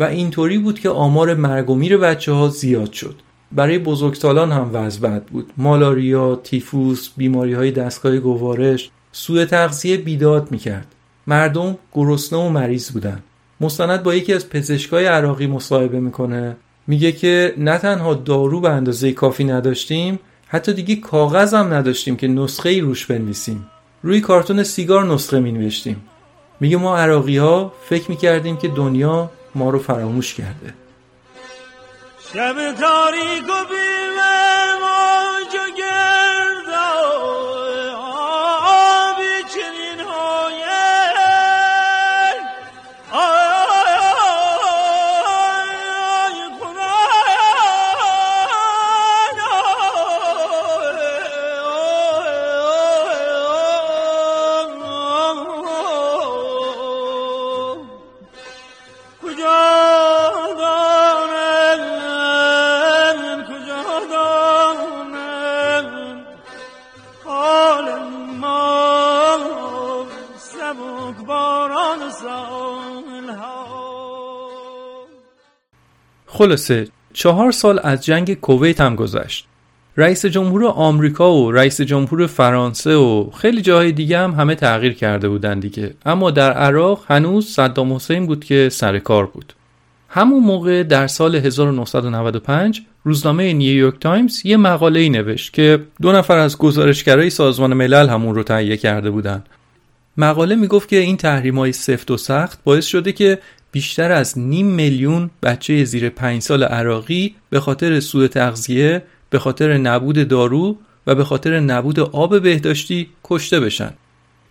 و اینطوری بود که آمار مرگ و میر بچه‌ها زیاد شد. برای بزرگسالان هم وضع بد بود. مالاریا، تیفوس، بیماری‌های دستگاه گوارش، سوء تغذیه بیداد میکرد. مردم گرسنه و مریض بودن. مستند با یکی از پزشکای عراقی مصاحبه میکنه، میگه که نه تنها دارو به اندازه کافی نداشتیم، حتی دیگه کاغذ هم نداشتیم که نسخه‌ای روش بنویسیم. روی کارتون سیگار نسخه می‌نوشتیم. میگه ما عراقی‌ها فکر می‌کردیم که دنیا ما رو فراموش کرده. شب تاریک و بی‌موج و گرد آب چنین هایل آی خونان کجا خلاصه 4 سال از جنگ کویت هم گذشت. رئیس جمهور آمریکا و رئیس جمهور فرانسه و خیلی جاهای دیگه هم همه تغییر کرده بودن دیگه، اما در عراق هنوز صدام حسین بود که سر کار بود. همون موقع در سال 1995 روزنامه نیویورک تایمز یه مقاله‌ای نوشت که 2 نفر از گزارشگرای سازمان ملل همون رو تهیه کرده بودن. مقاله میگفت که این تحریم‌های سفت و سخت باعث شده که بیشتر از 500,000 بچه زیر 5 سال عراقی به خاطر سوء تغذیه، به خاطر نبود دارو و به خاطر نبود آب بهداشتی کشته بشن.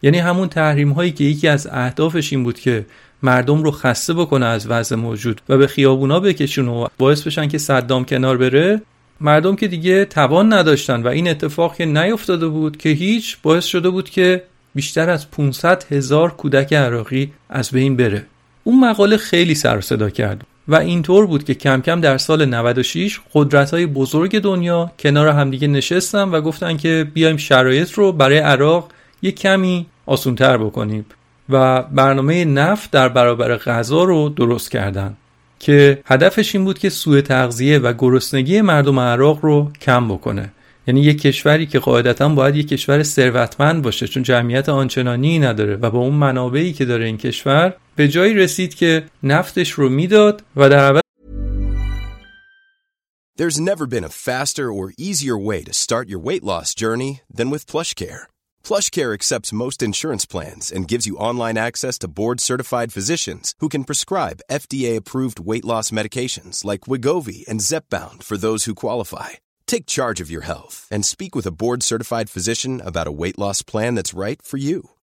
یعنی همون تحریم هایی که یکی از اهدافش این بود که مردم رو خسته بکنه از وضع موجود و به خیابونا بکشونه و باعث بشن که صدام کنار بره، مردم که دیگه توان نداشتن و این اتفاق که نیفتاده بود که هیچ، باعث شده بود که بیشتر از 500,000 کودک عراقی از بین بره. اون مقاله خیلی سر و صدا کرد و اینطور بود که کم کم در سال 96 قدرت‌های بزرگ دنیا کنار همدیگه نشستن و گفتن که بیایم شرایط رو برای عراق یه کمی آسان‌تر بکنیم و برنامه نفت در برابر غذا رو درست کردن که هدفش این بود که سوء تغذیه و گرسنگی مردم عراق رو کم بکنه. یعنی یک کشوری که قاعدتاً باید یک کشور ثروتمند باشه چون جمعیت آنچنانی نداره و با اون منابعی که داره این کشور به جایی رسید که نفتش رو میداد و در عوض There's never been a faster or easier way to start your weight loss journey than with PlushCare. PlushCare accepts most insurance plans and gives you online access to board-certified physicians who can prescribe FDA-approved weight loss medications like Wegovy and Zepbound for those who qualify. Take charge of your health and speak with a board-certified physician about a weight loss plan that's right for you.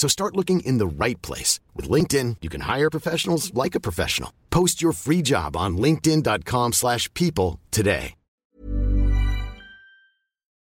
So start looking in the right place. With LinkedIn, you can hire professionals like a professional. Post your free job on linkedin.com/people today.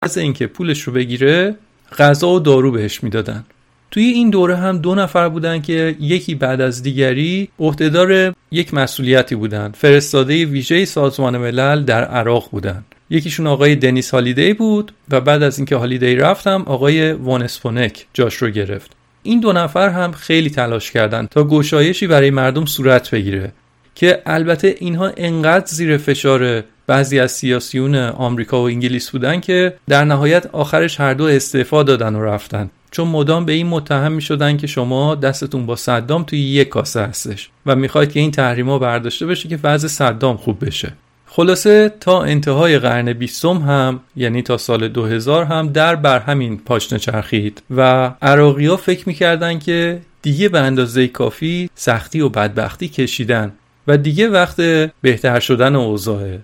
از اینکه پولش رو بگیره، غذا و دارو بهش میدادن. توی این دوره هم 2 نفر بودن که یکی بعد از دیگری عهده‌دار یک مسئولیتی بودن. فرستاده ویژه سازمان ملل در عراق بودن. یکیشون آقای دنیس هالیدی بود و بعد از اینکه هالیدی رفتم آقای وان اسپونک جاش رو گرفت. این 2 نفر هم خیلی تلاش کردن تا گشایشی برای مردم صورت بگیره که البته اینها انقدر زیر فشار بعضی از سیاسیون آمریکا و انگلیس بودن که در نهایت آخرش هر دو استعفا دادن و رفتن، چون مدام به این متهم می شدن که شما دستتون با صدام توی یک کاسه هستش و میخواید که این تحریما برداشته بشه که وضع صدام خوب بشه. خلاصه تا انتهای قرن 20 هم، یعنی تا سال 2000 هم، در بر همین پاشنه چرخید و عراقی‌ها فکر می‌کردن که دیگه به اندازه کافی سختی و بدبختی کشیدن و دیگه وقت بهتر شدن اوضاعه.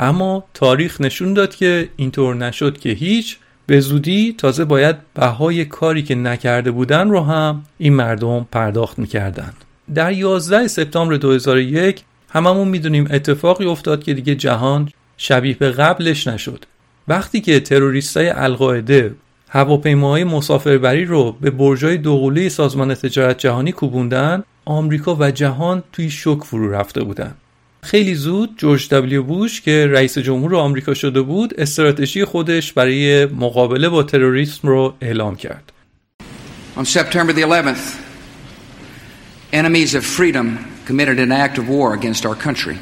اما تاریخ نشون داد که اینطور نشد که هیچ. به زودی تازه باید بهای کاری که نکرده بودن رو هم این مردم پرداخت می‌کردن. در 11 سپتامبر 2001 هممون میدونیم اتفاقی افتاد که دیگه جهان شبیه به قبلش نشد. وقتی که تروریستای القاعده هواپیماهای مسافربری رو به برج‌های دوقلوی سازمان تجارت جهانی کوبوندن، آمریکا و جهان توی شوک فرو رفته بودن. خیلی زود جورج دبلیو بوش که رئیس جمهور آمریکا شده بود، استراتژی خودش برای مقابله با تروریسم رو اعلام کرد. On September the 11th, enemies of freedom committed an act of war against our country.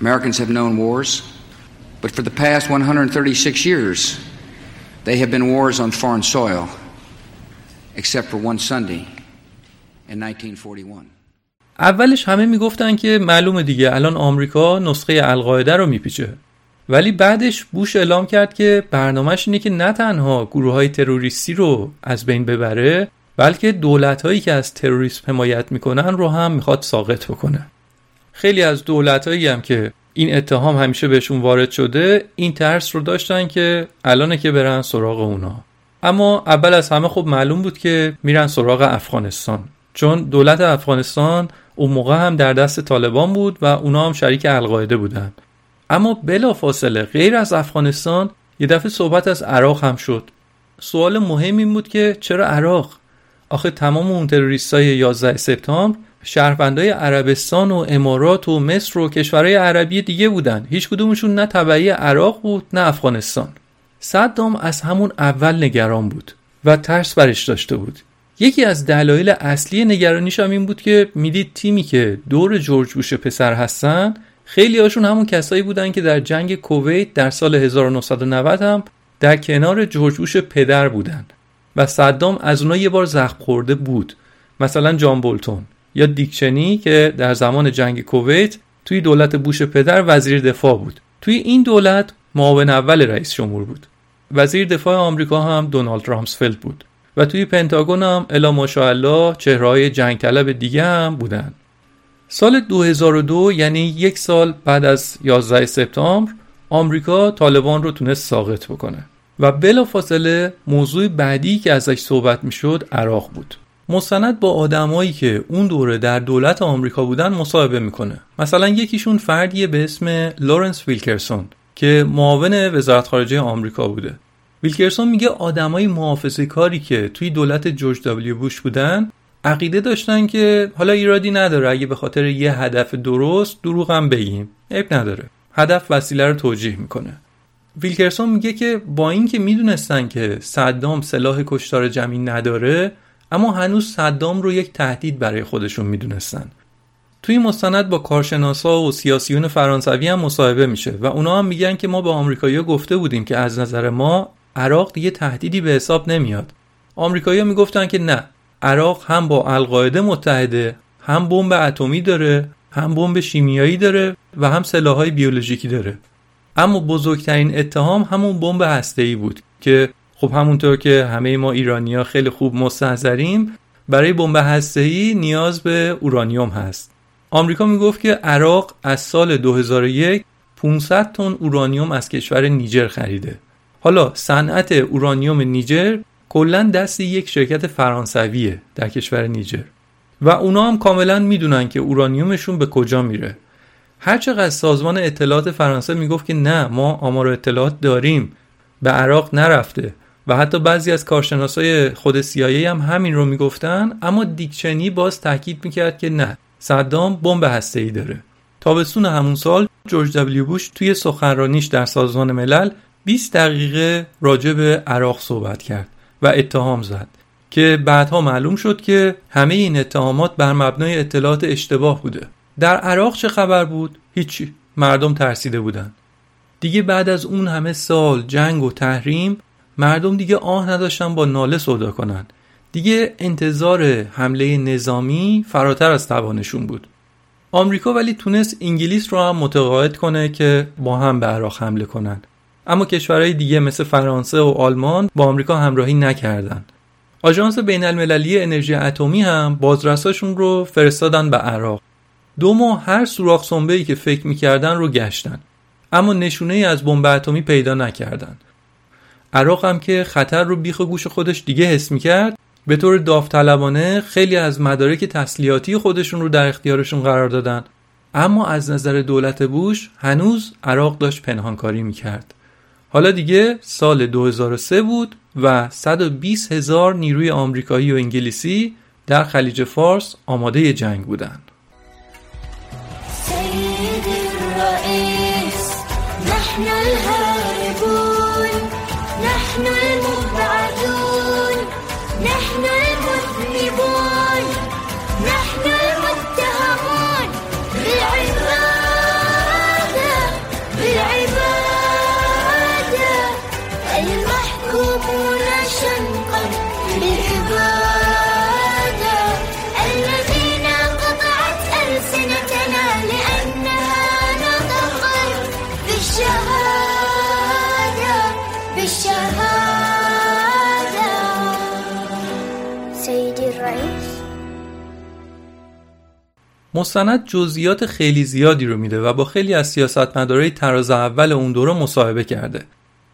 Americans have known wars, but for the past 136 years, they have been wars on foreign soil, except for one Sunday in 1941. اولش همه میگفتن که معلومه دیگه الان آمریکا نسخه القاعده رو میپیچه، ولی بعدش بوش اعلام کرد که برنامه‌اش اینه که نه تنها گروه‌های تروریستی رو از بین ببره، بلکه دولت‌هایی که از تروریسم حمایت میکنن رو هم میخواد ساقط بکنه. خیلی از دولت‌هایی هم که این اتهام همیشه بهشون وارد شده، این ترس رو داشتن که الانه که برن سراغ اونا. اما اول از همه خب معلوم بود که میرن سراغ افغانستان، چون دولت افغانستان اون موقع هم در دست طالبان بود و اونا هم شریک القاعده بودن. اما بلافاصله غیر از افغانستان یه دفعه صحبت از عراق هم شد. سوال مهم این بود که چرا عراق؟ آخه تمام اون تروریستای 11 سپتامبر شهروندای عربستان و امارات و مصر و کشورهای عربی دیگه بودن. هیچ کدومشون نه تبعی عراق بود نه افغانستان. صدام از همون اول نگران بود و ترس برش داشته بود. یکی از دلایل اصلی نگرانیش هم این بود که میدید تیمی که دور جورج بوش پسر هستن، خیلی هاشون همون کسایی بودن که در جنگ کویت در سال 1990 هم در کنار جورج بوش پدر بودن و صدام از اونا یه بار زخم خورده بود، مثلا جان بولتون یا دیکچنی که در زمان جنگ کویت توی دولت بوش پدر وزیر دفاع بود. توی این دولت معاون اول رئیس جمهور بود. وزیر دفاع آمریکا هم دونالد رامسفلد بود و توی پنتاگون هم الا ماشاءالله چهره‌های جنگ طلب دیگه هم بودن. سال 2002 یعنی یک سال بعد از 11 سپتامبر آمریکا طالبان رو تونست ساقط بکنه و بلافاصله موضوع بعدی که ازش صحبت می‌شد عراق بود. مستند با آدمایی که اون دوره در دولت آمریکا بودن مصاحبه میکنه. مثلا یکیشون فردیه به اسم لورنس ویلکرسون که معاون وزارت خارجه آمریکا بوده. ویلکرسون میگه آدمای محافظه‌کاری که توی دولت جورج دبلیو بوش بودن عقیده داشتن که حالا ایرادی نداره اگه به خاطر یه هدف درست دروغ هم بگیم، عیب نداره. هدف وسیله رو توجیه میکنه. ویلکرسون میگه که با اینکه میدونستن که صدام سلاح کشتار جمعی نداره، اما هنوز صدام رو یک تهدید برای خودشون میدونستن. توی مستند با کارشناسا و سیاسیون فرانسوی هم مصاحبه میشه و اونا هم میگن که ما به آمریکایی‌ها گفته بودیم که از نظر ما عراق دیگه تهدیدی به حساب نمیاد. آمریکایی‌ها میگفتن که نه، عراق هم با القاعده متحده، هم بمب اتمی داره، هم بمب شیمیایی داره و هم سلاح‌های بیولوژیکی داره. اما بزرگترین اتهام همون بمب هسته‌ای بود که خب همونطور که همه ما ایرانی‌ها خیلی خوب مستحضریم، برای بمب هسته‌ای نیاز به اورانیوم هست. آمریکا میگفت که عراق از سال 2001 500 تن اورانیوم از کشور نیجر خریده. حالا صنعت اورانیوم نیجر کلاً دست یک شرکت فرانسویه در کشور نیجر و اونا هم کاملاً میدونن که اورانیومشون به کجا میره. هرچقدر سازمان اطلاعات فرانسه میگفت که نه، ما آمار اطلاعات داریم، به عراق نرفته و حتی بعضی از کارشناسای خود CIA هم همین رو میگفتن، اما دیکچنی باز تاکید میکرد که نه، صدام بمب هسته‌ای داره. تابستون همون سال جورج دبلیو بوش توی سخنرانیش در سازمان ملل 20 دقیقه راجع به عراق صحبت کرد و اتهام زد که بعدها معلوم شد که همه این اتهامات بر مبنای اطلاعات اشتباه بوده. در عراق چه خبر بود؟ هیچی. مردم ترسیده بودن. دیگه بعد از اون همه سال جنگ و تحریم، مردم دیگه آه نداشتن با ناله صدا کنن. دیگه انتظار حمله نظامی فراتر از توانشون بود. آمریکا ولی تونست انگلیس رو هم متقاعد کنه که با هم به عراق حمله کنن. اما کشورهای دیگه مثل فرانسه و آلمان با آمریکا همراهی نکردن. آژانس بین‌المللی انرژی اتمی هم بازرساشون رو فرستادن به عراق. 2 ماه هر سوراخ سنبه‌ای که فکر می‌کردن رو گشتن، اما نشونه‌ای از بمب اتمی پیدا نکردن. عراق هم که خطر رو بیخ گوش خودش دیگه حس می‌کرد، به طور داوطلبانه خیلی از مدارک تسلیحاتی خودشون رو در اختیارشون قرار دادن، اما از نظر دولت بوش هنوز عراق داشت پنهانکاری می‌کرد. حالا دیگه سال 2003 بود و 120 هزار نیروی آمریکایی و انگلیسی در خلیج فارس آماده جنگ بودند. مستند جزئیات خیلی زیادی رو میده و با خیلی از سیاستمدارای طراز اول اون دوره مصاحبه کرده.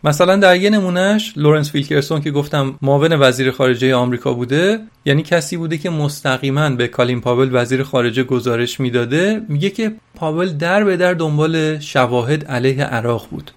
مثلا در یه نمونهش لورنس فیلکرسون که گفتم معاون وزیر خارجه آمریکا بوده، یعنی کسی بوده که مستقیما به کالین پاول وزیر خارجه گزارش میداده، میگه که پاول در به در دنبال شواهد علیه عراق بود.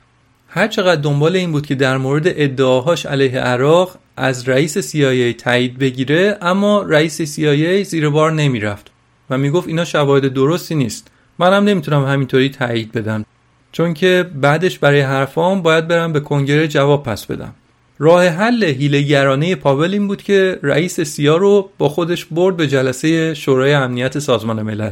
هر چقدر دنبال این بود که در مورد ادعاهاش علیه عراق از رئیس CIA تایید بگیره، اما رئیس CIA زیر بار نمیرفت و میگفت اینا شواهد درستی نیست، منم نمیتونم همینطوری تایید بدم، چون که بعدش برای حرفام باید برم به کنگره جواب پس بدم. راه حل حیله‌گرانه پاول این بود که رئیس CIA رو با خودش برد به جلسه شورای امنیت سازمان ملل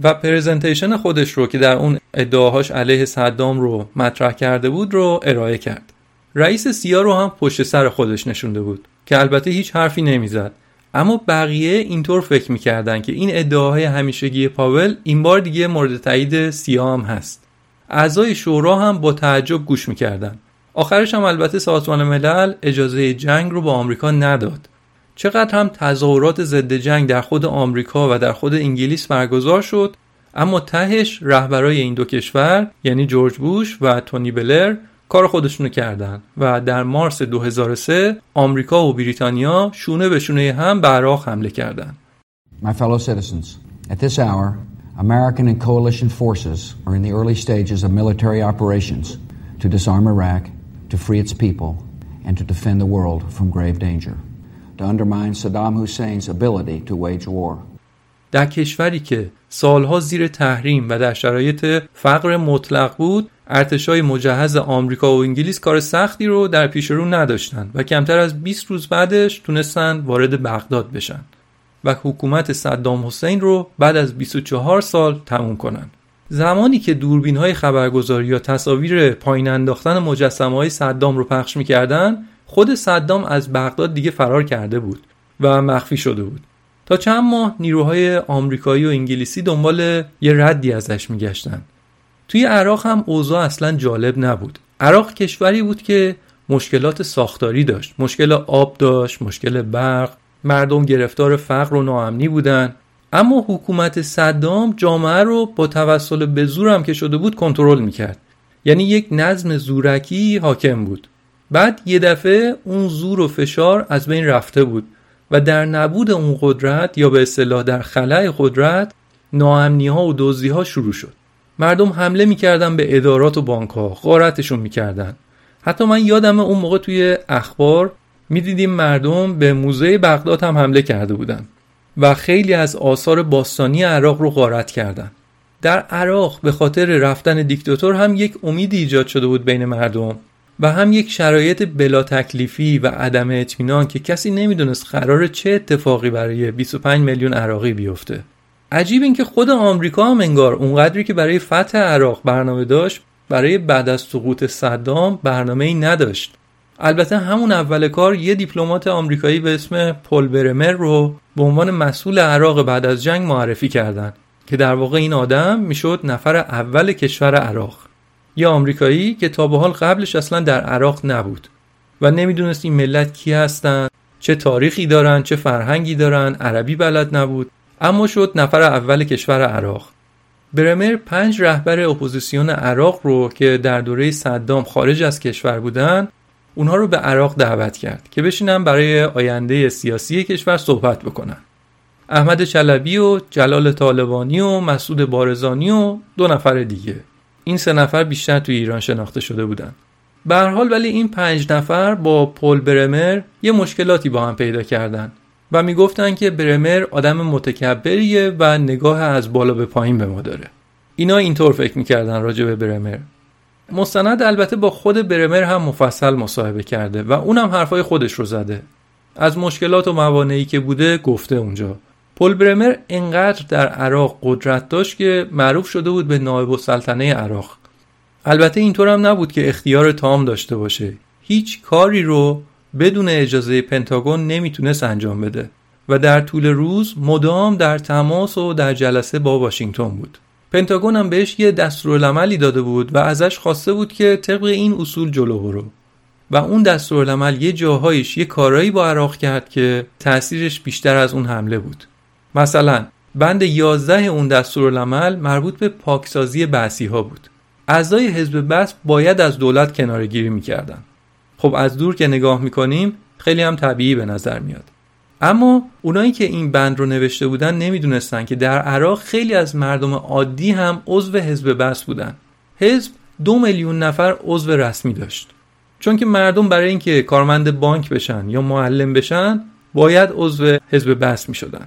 و پرزنتیشن خودش رو که در اون ادعاهاش علیه صدام رو مطرح کرده بود رو ارائه کرد. رئیس CIA رو هم پشت سر خودش نشونده بود که البته هیچ حرفی نمیزد، اما بقیه اینطور فکر میکردن که این ادعاهای همیشگی پاول این بار دیگه مورد تایید CIA هم هست. اعضای شورا هم با تعجب گوش میکردن. آخرش هم البته سازمان ملل اجازه جنگ رو با آمریکا نداد. چقدر هم تظاهرات ضد جنگ در خود آمریکا و در خود انگلیس برگزار شد، اما تهش رهبرای این دو کشور یعنی جورج بوش و تونی بلر کار خودشونو کردن و در مارس 2003 آمریکا و بریتانیا شونه به شونه هم به عراق حمله کردند. My fellow citizens, at this hour American and coalition forces are in the early stages of military operations to disarm Iraq, to free its people, and to defend the world from grave danger, to undermine Saddam Hussein's ability to wage war. در کشوری که سالها زیر تحریم و در شرایط فقر مطلق بود، ارتشای مجهز آمریکا و انگلیس کار سختی رو در پیش رو نداشتن و کمتر از 20 روز بعدش تونستن وارد بغداد بشن و حکومت صدام حسین رو بعد از 24 سال تموم کنن. زمانی که دوربین‌های خبرگزاری یا تصاویر پایین انداختن مجسمه‌های صدام رو پخش می‌کردن، خود صدام از بغداد دیگه فرار کرده بود و مخفی شده بود. تا چند ماه نیروهای آمریکایی و انگلیسی دنبال یه ردی ازش می‌گشتن. توی عراق هم اوضاع اصلاً جالب نبود. عراق کشوری بود که مشکلات ساختاری داشت، مشکل آب داشت، مشکل برق، مردم گرفتار فقر و ناامنی بودن، اما حکومت صدام جامعه رو با توسل به زور هم که شده بود کنترل میکرد. یعنی یک نظم زورکی حاکم بود. بعد یه دفعه اون زور و فشار از بین رفته بود و در نبود اون قدرت یا به اصطلاح در خلأ قدرت ناامنی‌ها و دزدی‌ها شروع شد. مردم حمله میکردن به ادارات و بانک‌ها، غارتشون میکردن. حتی من یادمه اون موقع توی اخبار می‌دیدیم مردم به موزه بغداد هم حمله کرده بودن و خیلی از آثار باستانی عراق رو غارت کردن. در عراق به خاطر رفتن دیکتاتور هم یک امیدی ایجاد شده بود بین مردم و هم یک شرایط بلا تکلیفی و عدم اطمینان که کسی نمیدونست قراره چه اتفاقی برای 25 میلیون عراقی بیفته. عجیب این که خود آمریکا هم انگار اونقدری که برای فتح عراق برنامه داشت، برای بعد از سقوط صدام برنامه‌ای نداشت. البته همون اول کار یه دیپلمات آمریکایی به اسم پول برمر رو به عنوان مسئول عراق بعد از جنگ معرفی کردن که در واقع این آدم میشد نفر اول کشور عراق، یه آمریکایی که تا به حال قبلش اصلا در عراق نبود و نمیدونست این ملت کی هستن، چه تاریخی دارن، چه فرهنگی دارن، عربی بلد نبود، اما شد نفر اول کشور عراق. برمر 5 رهبر اپوزیسیون عراق رو که در دوره صدام خارج از کشور بودن اونها رو به عراق دعوت کرد که بشینن برای آینده سیاسی کشور صحبت بکنن. احمد چلبی و جلال طالبانی و مسعود بارزانی و 2 نفر دیگه. این 3 نفر بیشتر توی ایران شناخته شده بودن. به هر حال ولی این 5 نفر با پول برمر یه مشکلاتی با هم پیدا کردن و میگفتن که برمر آدم متکبریه و نگاه از بالا به پایین به ما داره. اینا اینطور فکر میکردن راجع به برمر. مستند البته با خود برمر هم مفصل مصاحبه کرده و اونم حرفای خودش رو زده. از مشکلات و موانعی که بوده گفته اونجا. پول برمر انقدر در عراق قدرت داشت که معروف شده بود به نایب السلطنه عراق. البته اینطور هم نبود که اختیار تام داشته باشه. هیچ کاری رو بدون اجازه پنتاگون نمیتونست انجام بده و در طول روز مدام در تماس و در جلسه با واشنگتن بود. پنتاگون هم بهش یه دستورالعملی داده بود و ازش خواسته بود که طبق این اصول جلو برو و اون دستورالعمل یه جاهایش یه کارایی با عراق کرد که تأثیرش بیشتر از اون حمله بود. مثلا بند 11 اون دستورالعمل مربوط به پاکسازی بعثی‌ها بود. اعضای حزب بعث باید از دولت کناره‌گیری می‌کردن. خب از دور که نگاه می‌کنیم خیلی هم طبیعی به نظر میاد. اما اونایی که این بند رو نوشته بودن نمی‌دونستن که در عراق خیلی از مردم عادی هم عضو حزب بعث بودن. حزب 2 میلیون نفر عضو رسمی داشت. چون که مردم برای اینکه کارمند بانک بشن یا معلم بشن باید عضو حزب بعث می‌شدن.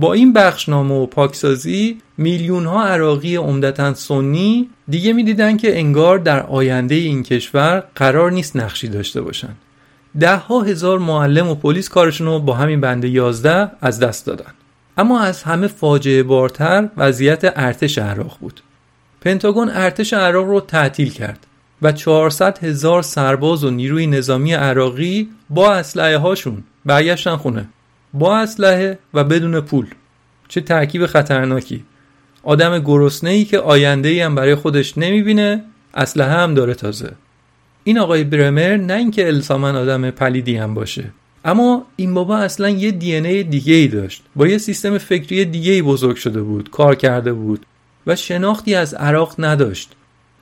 با این بخشنامه و پاکسازی میلیون‌ها عراقی عمدتاً سنی دیگه می‌دیدن که انگار در آینده این کشور قرار نیست نقشی داشته باشن. 10,000 معلم و پلیس کارشون رو با همین بند 11 از دست دادن. اما از همه فاجعه بارتر وضعیت ارتش عراق بود. پنتاگون ارتش عراق رو تعطیل کرد و 400,000 سرباز و نیروی نظامی عراقی با اسلحه هاشون برگشتن خونه. با اسلحه و بدون پول. چه ترکیب خطرناکی. آدم گرسنه‌ای که آینده‌ای هم برای خودش نمی‌بینه، اسلحه هم داره تازه. این آقای برمر نه اینکه الزاماً آدم پلیدی هم باشه، اما این بابا اصلاً یه دی ان ای دیگه‌ای داشت. با یه سیستم فکری دیگه‌ای بزرگ شده بود، کار کرده بود و شناختی از عراق نداشت.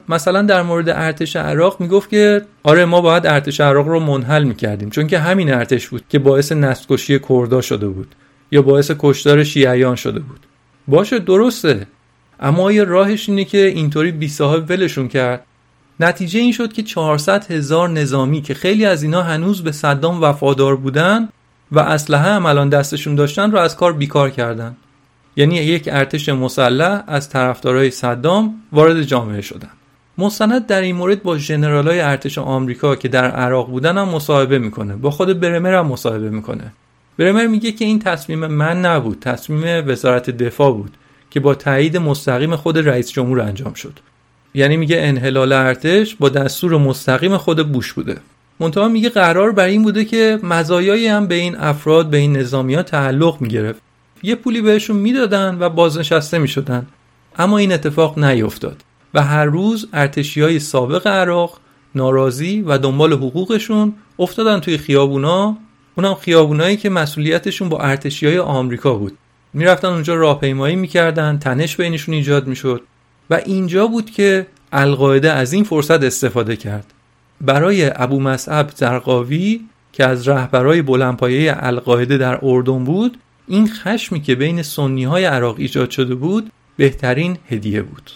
مثلا در مورد ارتش عراق میگفت که آره ما باید ارتش عراق رو منحل میکردیم، چون که همین ارتش بود که باعث نسل‌کشی کردا شده بود یا باعث کشتار شیعیان شده بود. باشه درسته، اما یه راهش اینه که اینطوری بی صاحب ولشون کرد. نتیجه این شد که 400,000 نظامی که خیلی از اینا هنوز به صدام وفادار بودن و اسلحه هم الان دستشون داشتن رو از کار بیکار کردن. یعنی یک ارتش مسلح از طرفدارای صدام وارد جامعه شدن. مستند در این مورد با ژنرالای ارتش آمریکا که در عراق بودن هم مصاحبه میکنه، با خود برمر هم مصاحبه میکنه. برمر میگه که این تصمیم من نبود، تصمیم وزارت دفاع بود که با تایید مستقیم خود رئیس جمهور انجام شد. یعنی میگه انحلال ارتش با دستور مستقیم خود بوش بوده. منتها میگه قرار بر این بوده که مزایایی هم به این افراد، به این نظامیا تعلق میگرفت. یه پولی بهشون میدادن و بازنشسته میشدن. اما این اتفاق نیفتاد. و هر روز ارتشیای سابق عراق ناراضی و دنبال حقوقشون افتادن توی خیابونا، اونم خیابونایی که مسئولیتشون با ارتشیای آمریکا بود. میرفتن اونجا راهپیمایی میکردن، تنش بینشون ایجاد میشد و اینجا بود که القاعده از این فرصت استفاده کرد. برای ابو مصعب زرقاوی که از رهبرای بلندپایه القاعده در اردن بود، این خشمی که بین سنی‌های عراق ایجاد شده بود بهترین هدیه بود.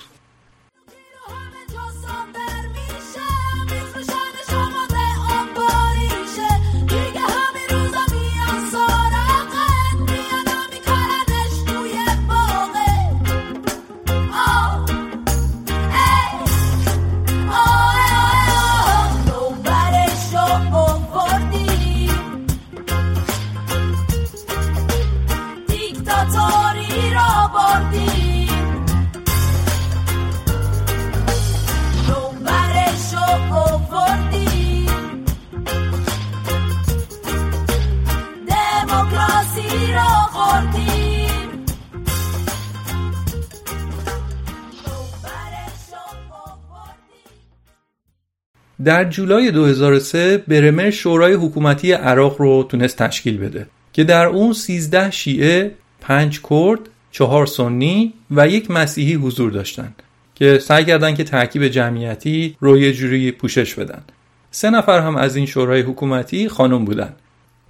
در جولای 2003 برمر شورای حکومتی عراق رو تونست تشکیل بده که در اون 13 شیعه، 5 کرد، 4 سنی و 1 مسیحی حضور داشتن که سعی کردن که ترکیب جمعیتی رو یه جوری پوشش بدن. 3 نفر هم از این شورای حکومتی خانم بودن.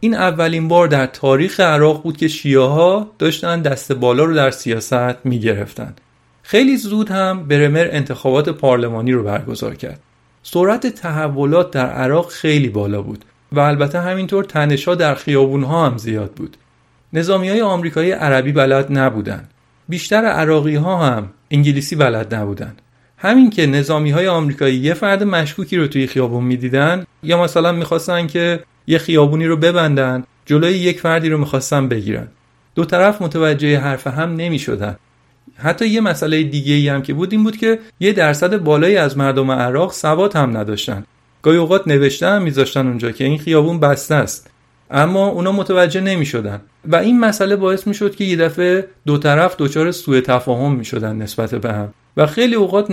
این اولین بار در تاریخ عراق بود که شیعه ها داشتن دست بالا رو در سیاست می گرفتن. خیلی زود هم برمر انتخابات پارلمانی رو برگزار کرد سرعت تحولات در عراق خیلی بالا بود و البته همینطور تنش‌ها در خیابون‌ها هم زیاد بود. نظامیای آمریکایی عربی بلد نبودن. بیشتر عراقی‌ها هم انگلیسی بلد نبودن. همین که نظامی‌های آمریکایی یه فرد مشکوکی رو توی خیابون می‌دیدن یا مثلا می‌خواستن که یه خیابونی رو ببندن، جلوی یک فردی رو می‌خواستن بگیرن. دو طرف متوجه حرف هم نمی‌شدن. حتی یه مسئله دیگه‌ای هم که بود این بود که یه درصد بالایی از مردم عراق سواد هم نداشتن. گاهی اوقات نوشته هم می‌ذاشتن اونجا که این خیابون بسته است، اما اونا متوجه نمی‌شدن و این مسئله باعث می‌شد که یه دفعه دو طرف دچار سوء تفاهم می‌شدن نسبت به هم و خیلی اوقات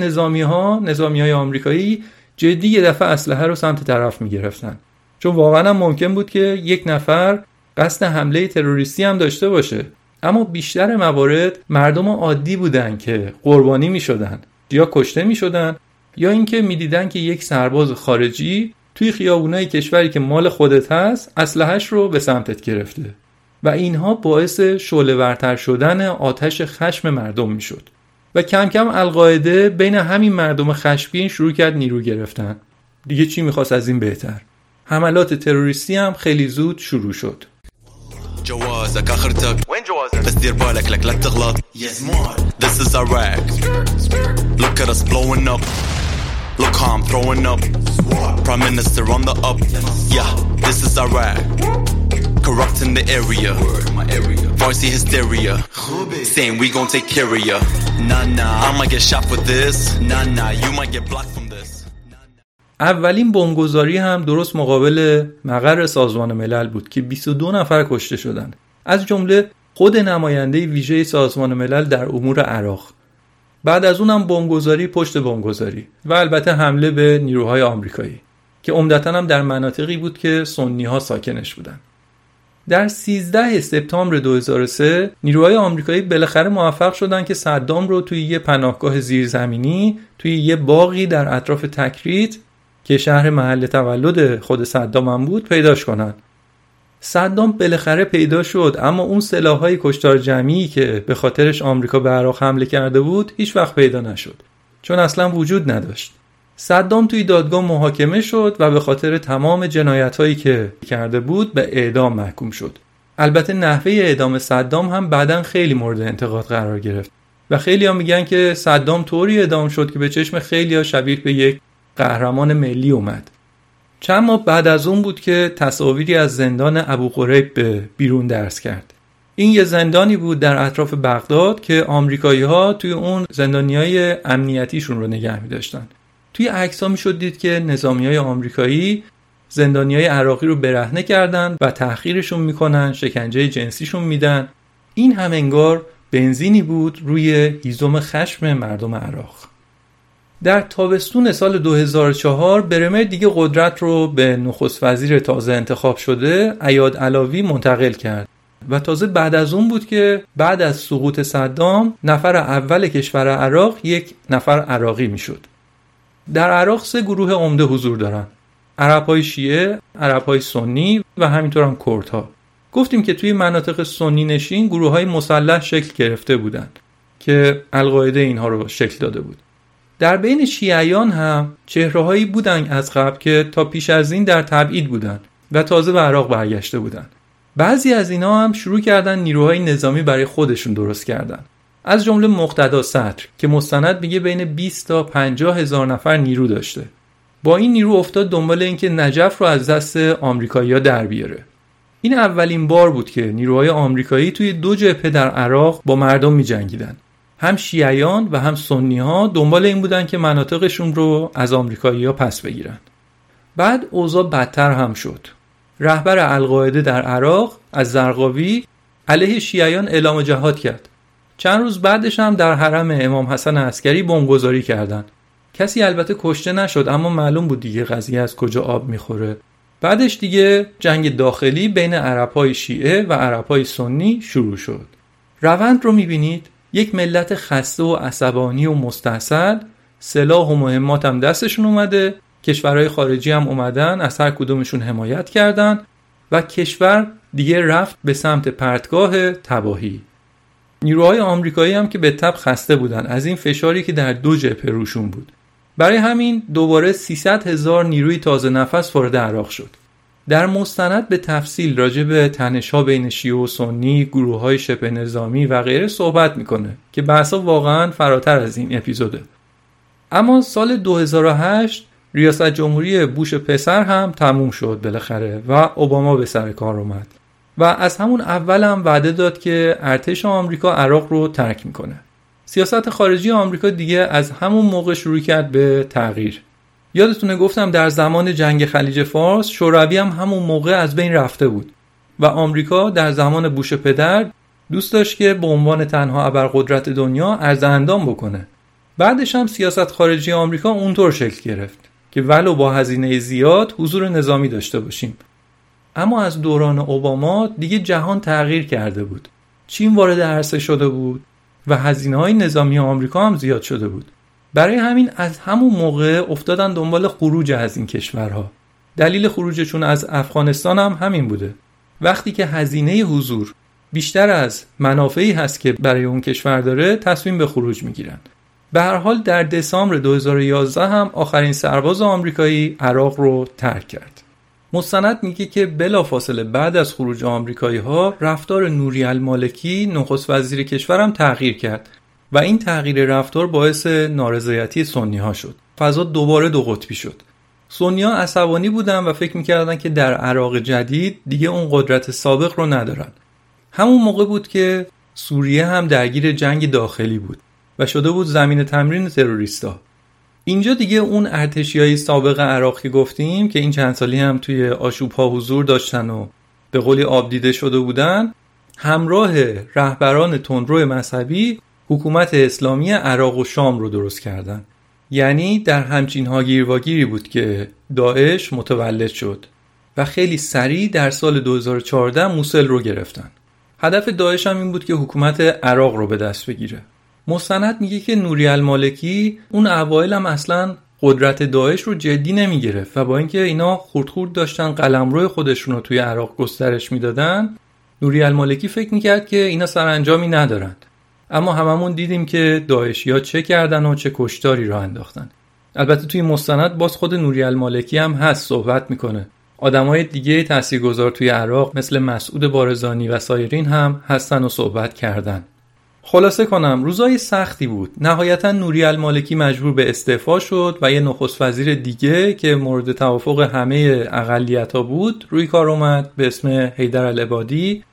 نظامی‌های آمریکایی جدی یه دفعه اسلحه رو سمت طرف می‌گرفتن، چون واقعاً ممکن بود که یک نفر قصد حمله تروریستی هم داشته باشه، اما بیشتر موارد مردم عادی بودن که قربانی می‌شدن یا کشته می‌شدن یا اینکه می‌دیدن که یک سرباز خارجی توی خیابونای کشوری که مال خودت هست اسلحه‌اش رو به سمتت گرفته و اینها باعث شعله‌ورتر شدن آتش خشم مردم می‌شد و کم کم القاعده بین همین مردم خشمگین شروع کرد نیرو گرفتن. دیگه چی می‌خواست از این بهتر؟ حملات تروریستی هم خیلی زود شروع شد. جوازك اخرتك وين جوازك بس دير بالك لك لا تغلط yes more this is Iraq look at us blowing up look how I'm throwing up prime minister on the up yeah this is Iraq corrupt in the area voicey hysteria saying we gonna take care of ya nah nah I might get shot for this nah nah you might get blocked from this. اولین بمبگذاری هم درست مقابل مقر سازمان ملل بود که 22 نفر کشته شدند، از جمله خود نماینده ویژه سازمان ملل در امور عراق. بعد از اون هم بمبگذاری پشت بمبگذاری و البته حمله به نیروهای آمریکایی که عمدتاً هم در مناطقی بود که سنی‌ها ساکنش بودند. در 13 سپتامبر 2003 نیروهای آمریکایی بالاخره موفق شدند که صدام رو توی یه پناهگاه زیرزمینی توی یه باغی در اطراف تکریت که شهر محل تولد خود صدام هم بود پیداش کنن. صدام بالاخره پیدا شد، اما اون سلاح‌های کشتار جمعی که به خاطرش آمریکا به عراق حمله کرده بود هیچ وقت پیدا نشد، چون اصلا وجود نداشت. صدام توی دادگاه محاکمه شد و به خاطر تمام جنایت‌هایی که کرده بود به اعدام محکوم شد. البته نحوه اعدام صدام هم بعداً خیلی مورد انتقاد قرار گرفت و خیلی‌ها میگن که صدام طوری اعدام شد که به چشم خیلی‌ها شبیه به یک قهرمان ملی اومد. چند ماه بعد از اون بود که تصاویری از زندان ابوغریب به بیرون درس کرد. این یه زندانی بود در اطراف بغداد که آمریکایی‌ها توی اون زندانیای امنیتیشون رو نگه می‌داشتن. توی عکس‌ها می‌شد دید که نظامیای آمریکایی زندانیای عراقی رو برهنه کردن و تحقیرشون می‌کنن، شکنجه جنسیشون میدن. این هم انگار بنزینی بود روی هیزم خشم مردم عراق. در تابستون سال 2004 برمر دیگه قدرت رو به نخست وزیر تازه انتخاب شده ایاد علاوی منتقل کرد و تازه بعد از اون بود که بعد از سقوط صدام نفر اول کشور عراق یک نفر عراقی میشد. در عراق سه گروه عمده حضور دارن: عرب‌های شیعه، عرب‌های سنی و همینطور هم کردها. گفتیم که توی مناطق سنی نشین گروه‌های مسلح شکل گرفته بودن که القاعده اینها رو شکل داده بود. در بین شیعیان هم چهره‌هایی بودن از قبل که تا پیش از این در تبعید بودن و تازه به عراق برگشته بودن. بعضی از اینا هم شروع کردن نیروهای نظامی برای خودشون درست کردن، از جمله مقتدا صدر که مستند میگه بین 20 تا 50 هزار نفر نیرو داشته. با این نیرو افتاد دنبال اینکه نجف رو از دست آمریکایی‌ها در بیاره. این اولین بار بود که نیروهای آمریکایی توی دو جبهه در عراق با مردم می‌جنگیدن. هم شیعیان و هم سنی‌ها دنبال این بودن که مناطقشون رو از آمریکایی‌ها پس بگیرن. بعد اوضاع بدتر هم شد. رهبر القاعده در عراق از زرقاوی علیه شیعیان اعلام جهاد کرد. چند روز بعدش هم در حرم امام حسن عسکری بمبگذاری کردن. کسی البته کشته نشد، اما معلوم بود دیگه قضیه از کجا آب میخوره. بعدش دیگه جنگ داخلی بین عرب‌های شیعه و عرب‌های سنی شروع شد. روند رو می‌بینید؟ یک ملت خسته و عصبانی و مستحصل، سلاح و مهمات هم دستشون اومده، کشورهای خارجی هم اومدن از هر کدومشون حمایت کردن و کشور دیگه رفت به سمت پرتگاه تباهی. نیروهای آمریکایی هم که به تبع خسته بودن از این فشاری که در دو جبهه روشون بود، برای همین دوباره 300,000 نیروی تازه نفس وارد عراق شد. در مستند به تفصیل راجع به تنش‌ها بین شیعه و سنی، گروه‌های شبه نظامی و غیره صحبت می‌کنه که بحثا واقعاً فراتر از این اپیزوده. اما سال 2008 ریاست جمهوری بوش پسر هم تموم شد بالاخره و اوباما به سر کار اومد و از همون اول هم وعده داد که ارتش آمریکا عراق رو ترک می‌کنه. سیاست خارجی آمریکا دیگه از همون موقع شروع کرد به تغییر. یادتونه گفتم در زمان جنگ خلیج فارس شوروی هم همون موقع از بین رفته بود و آمریکا در زمان بوش پدر دوست داشت که به عنوان تنها ابرقدرت دنیا ارزندان بکنه. بعدش هم سیاست خارجی آمریکا اونطور شکل گرفت که ولو با هزینه زیاد حضور نظامی داشته باشیم. اما از دوران اوباما دیگه جهان تغییر کرده بود. چین وارد عرصه شده بود و هزینه‌های نظامی آمریکا هم زیاد شده بود. برای همین از همون موقع افتادن دنبال خروج از این کشورها. دلیل خروجشون از افغانستان هم همین بوده. وقتی که هزینه حضور بیشتر از منافعی هست که برای اون کشور داره، تصمیم به خروج میگیرن. به هر حال در دسامبر 2011 هم آخرین سرباز آمریکایی عراق رو ترک کرد. مستند میگه که بلافاصله بعد از خروج آمریکایی‌ها رفتار نوری المالکی نخست وزیر کشورم تغییر کرد و این تغییر رفتار باعث نارضایتی سنی‌ها شد. فضا دوباره دو قطبی شد. سنی‌ها عصبانی بودن و فکر می‌کردن که در عراق جدید دیگه اون قدرت سابق رو ندارن. همون موقع بود که سوریه هم درگیر جنگ داخلی بود و شده بود زمین تمرین تروریستا. اینجا دیگه اون ارتشیای سابق عراق که گفتیم که این چند سالی هم توی آشوب‌ها حضور داشتن و به قولی آبدیده شده بودن، همراه رهبران تندرو مذهبی حکومت اسلامی عراق و شام رو درست کردن. یعنی در همچین ها گیرواگیری بود که داعش متولد شد و خیلی سریع در سال 2014 موصل رو گرفتن. هدف داعش هم این بود که حکومت عراق رو به دست بگیره. مستند میگه که نوری المالکی اون اوایل هم اصلا قدرت داعش رو جدی نمیگرفت و با اینکه اینا خردخورد داشتن قلمرو خودشون رو توی عراق گسترش میدادن، نوری المالکی فکر میکرد که اینا سرانجامی ندارن. اما هممون دیدیم که داعشی‌ها چه کردن و چه کشتاری را انداختن. البته توی مستند باز خود نوری المالکی هم هست، صحبت میکنه. آدمای دیگه تاثیرگذار توی عراق مثل مسعود بارزانی و سایرین هم هستن و صحبت کردن. خلاصه کنم روزای سختی بود. نهایتا نوری المالکی مجبور به استعفا شد و یه نخست وزیر دیگه که مورد توافق همه اقلیت‌ها بود روی کار اومد به اسم حیدر العبادی.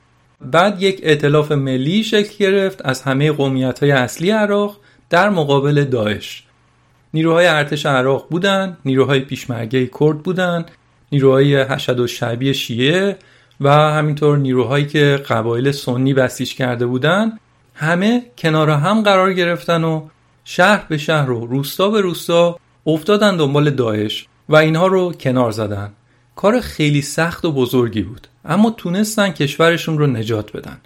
بعد یک ائتلاف ملی شکل گرفت از همه قومیت‌های اصلی عراق در مقابل داعش. نیروهای ارتش عراق بودن، نیروهای پیشمرگه کرد بودن، نیروهای حشد و شعبی شیعه و همینطور نیروهایی که قبایل سنی بسیج کرده بودن، همه کنار هم قرار گرفتن و شهر به شهر و روستا به روستا افتادن دنبال داعش و اینها رو کنار زدن. کار خیلی سخت و بزرگی بود، اما تونستن کشورشون رو نجات بدن.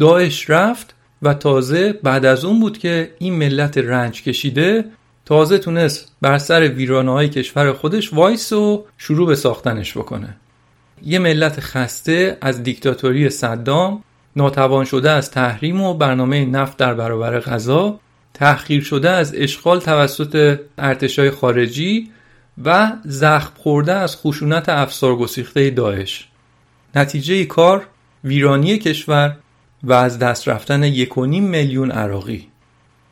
داعش رفت و تازه بعد از اون بود که این ملت رنج کشیده تازه تونست بر سر ویرانه‌های کشور خودش وایس و شروع به ساختنش بکنه. یه ملت خسته از دیکتاتوری صدام، ناتوان شده از تحریم و برنامه نفت در برابر غزه، تحقیر شده از اشغال توسط ارتش‌های خارجی و زخم خورده از خشونت افسارگسیخته داعش. نتیجه کار ویرانی کشور و از دست رفتن 1.5 میلیون عراقی.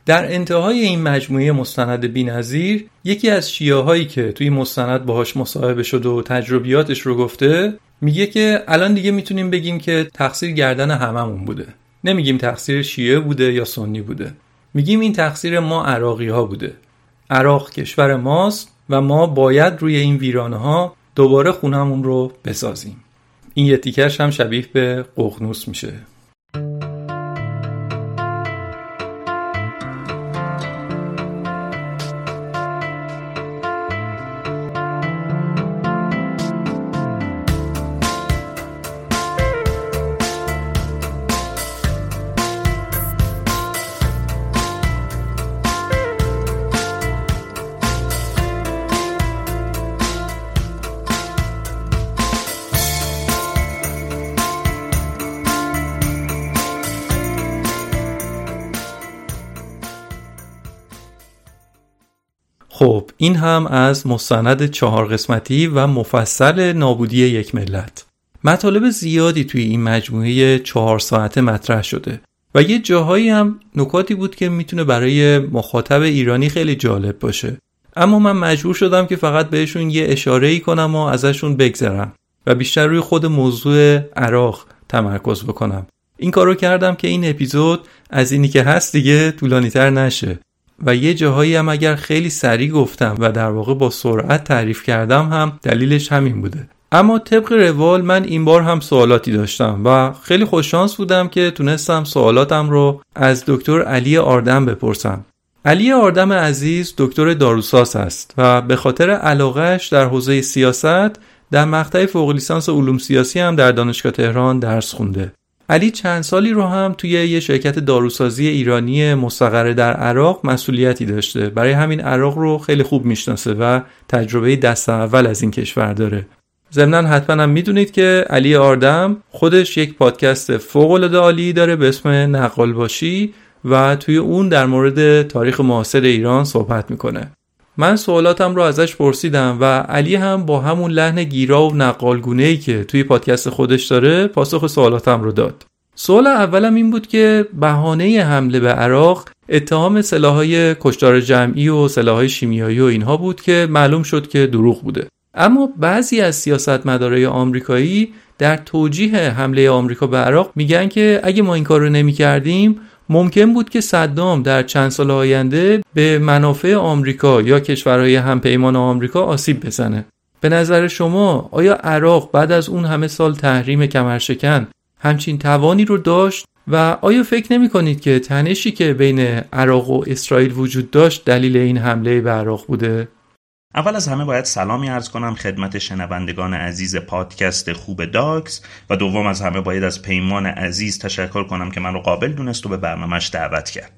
در انتهای این مجموعه مستند بی‌نظیر یکی از شیعه‌هایی که توی مستند باهاش مصاحبه شد و تجربیاتش رو گفته، میگه که الان دیگه میتونیم بگیم که تقصیر گردن هممون بوده. نمیگیم تقصیر شیعه بوده یا سنی بوده. میگیم این تقصیر ما عراقی‌ها بوده. عراق کشور ماست و ما باید روی این ویرانه‌ها دوباره خونمون رو بسازیم. این یه تیکش هم شبیه به ققنوس میشه. خب این هم از مستند 4 قسمتی و مفصل نابودی یک ملت. مطالب زیادی توی این مجموعه 4 ساعته مطرح شده و یه جاهایی هم نکاتی بود که میتونه برای مخاطب ایرانی خیلی جالب باشه، اما من مجبور شدم که فقط بهشون یه اشاره‌ای کنم و ازشون بگذرم و بیشتر روی خود موضوع عراق تمرکز بکنم. این کارو کردم که این اپیزود از اینی که هست دیگه طولانی‌تر نشه و یه جاهایی هم اگر خیلی سریع گفتم و در واقع با سرعت تعریف کردم هم دلیلش همین بوده. اما طبق روال من این بار هم سوالاتی داشتم و خیلی خوششانس بودم که تونستم سوالاتم رو از دکتر علی آردم بپرسم. علی آردم عزیز دکتر داروساز است و به خاطر علاقه‌اش در حوزه سیاست در مقطع فوق لیسانس علوم سیاسی هم در دانشگاه تهران درس خونده. علی چند سالی رو هم توی یه شرکت داروسازی ایرانی مستقر در عراق مسئولیتی داشته، برای همین عراق رو خیلی خوب میشناسه و تجربه دست اول از این کشور داره. ضمناً حتماً هم میدونید که علی آردم خودش یک پادکست فوق‌العاده عالی داره به اسم نقل باشی و توی اون در مورد تاریخ معاصر ایران صحبت میکنه. من سوالاتم رو ازش پرسیدم و علی هم با همون لحن گیرا و نقالگونه‌ای که توی پادکست خودش داره پاسخ سوالاتم رو داد. سوال اولم این بود که بهانه حمله به عراق اتهام سلاح‌های کشتار جمعی و سلاح‌های شیمیایی و اینها بود که معلوم شد که دروغ بوده. اما بعضی از سیاستمدارای آمریکایی در توجیه حمله آمریکا به عراق میگن که اگه ما این کارو نمی‌کردیم ممکن بود که صدام در چند سال آینده به منافع آمریکا یا کشورهای همپیمان آمریکا آسیب بزنه. به نظر شما آیا عراق بعد از اون همه سال تحریم کمرشکن همچین توانی رو داشت و آیا فکر نمی کنید که تنشی که بین عراق و اسرائیل وجود داشت دلیل این حمله به عراق بوده؟ اول از همه باید سلامی عرض کنم خدمت شنوندگان عزیز پادکست خوب داکس و دوم از همه باید از پیمان عزیز تشکر کنم که من رو قابل دونست و به برنامه‌اش دعوت کرد.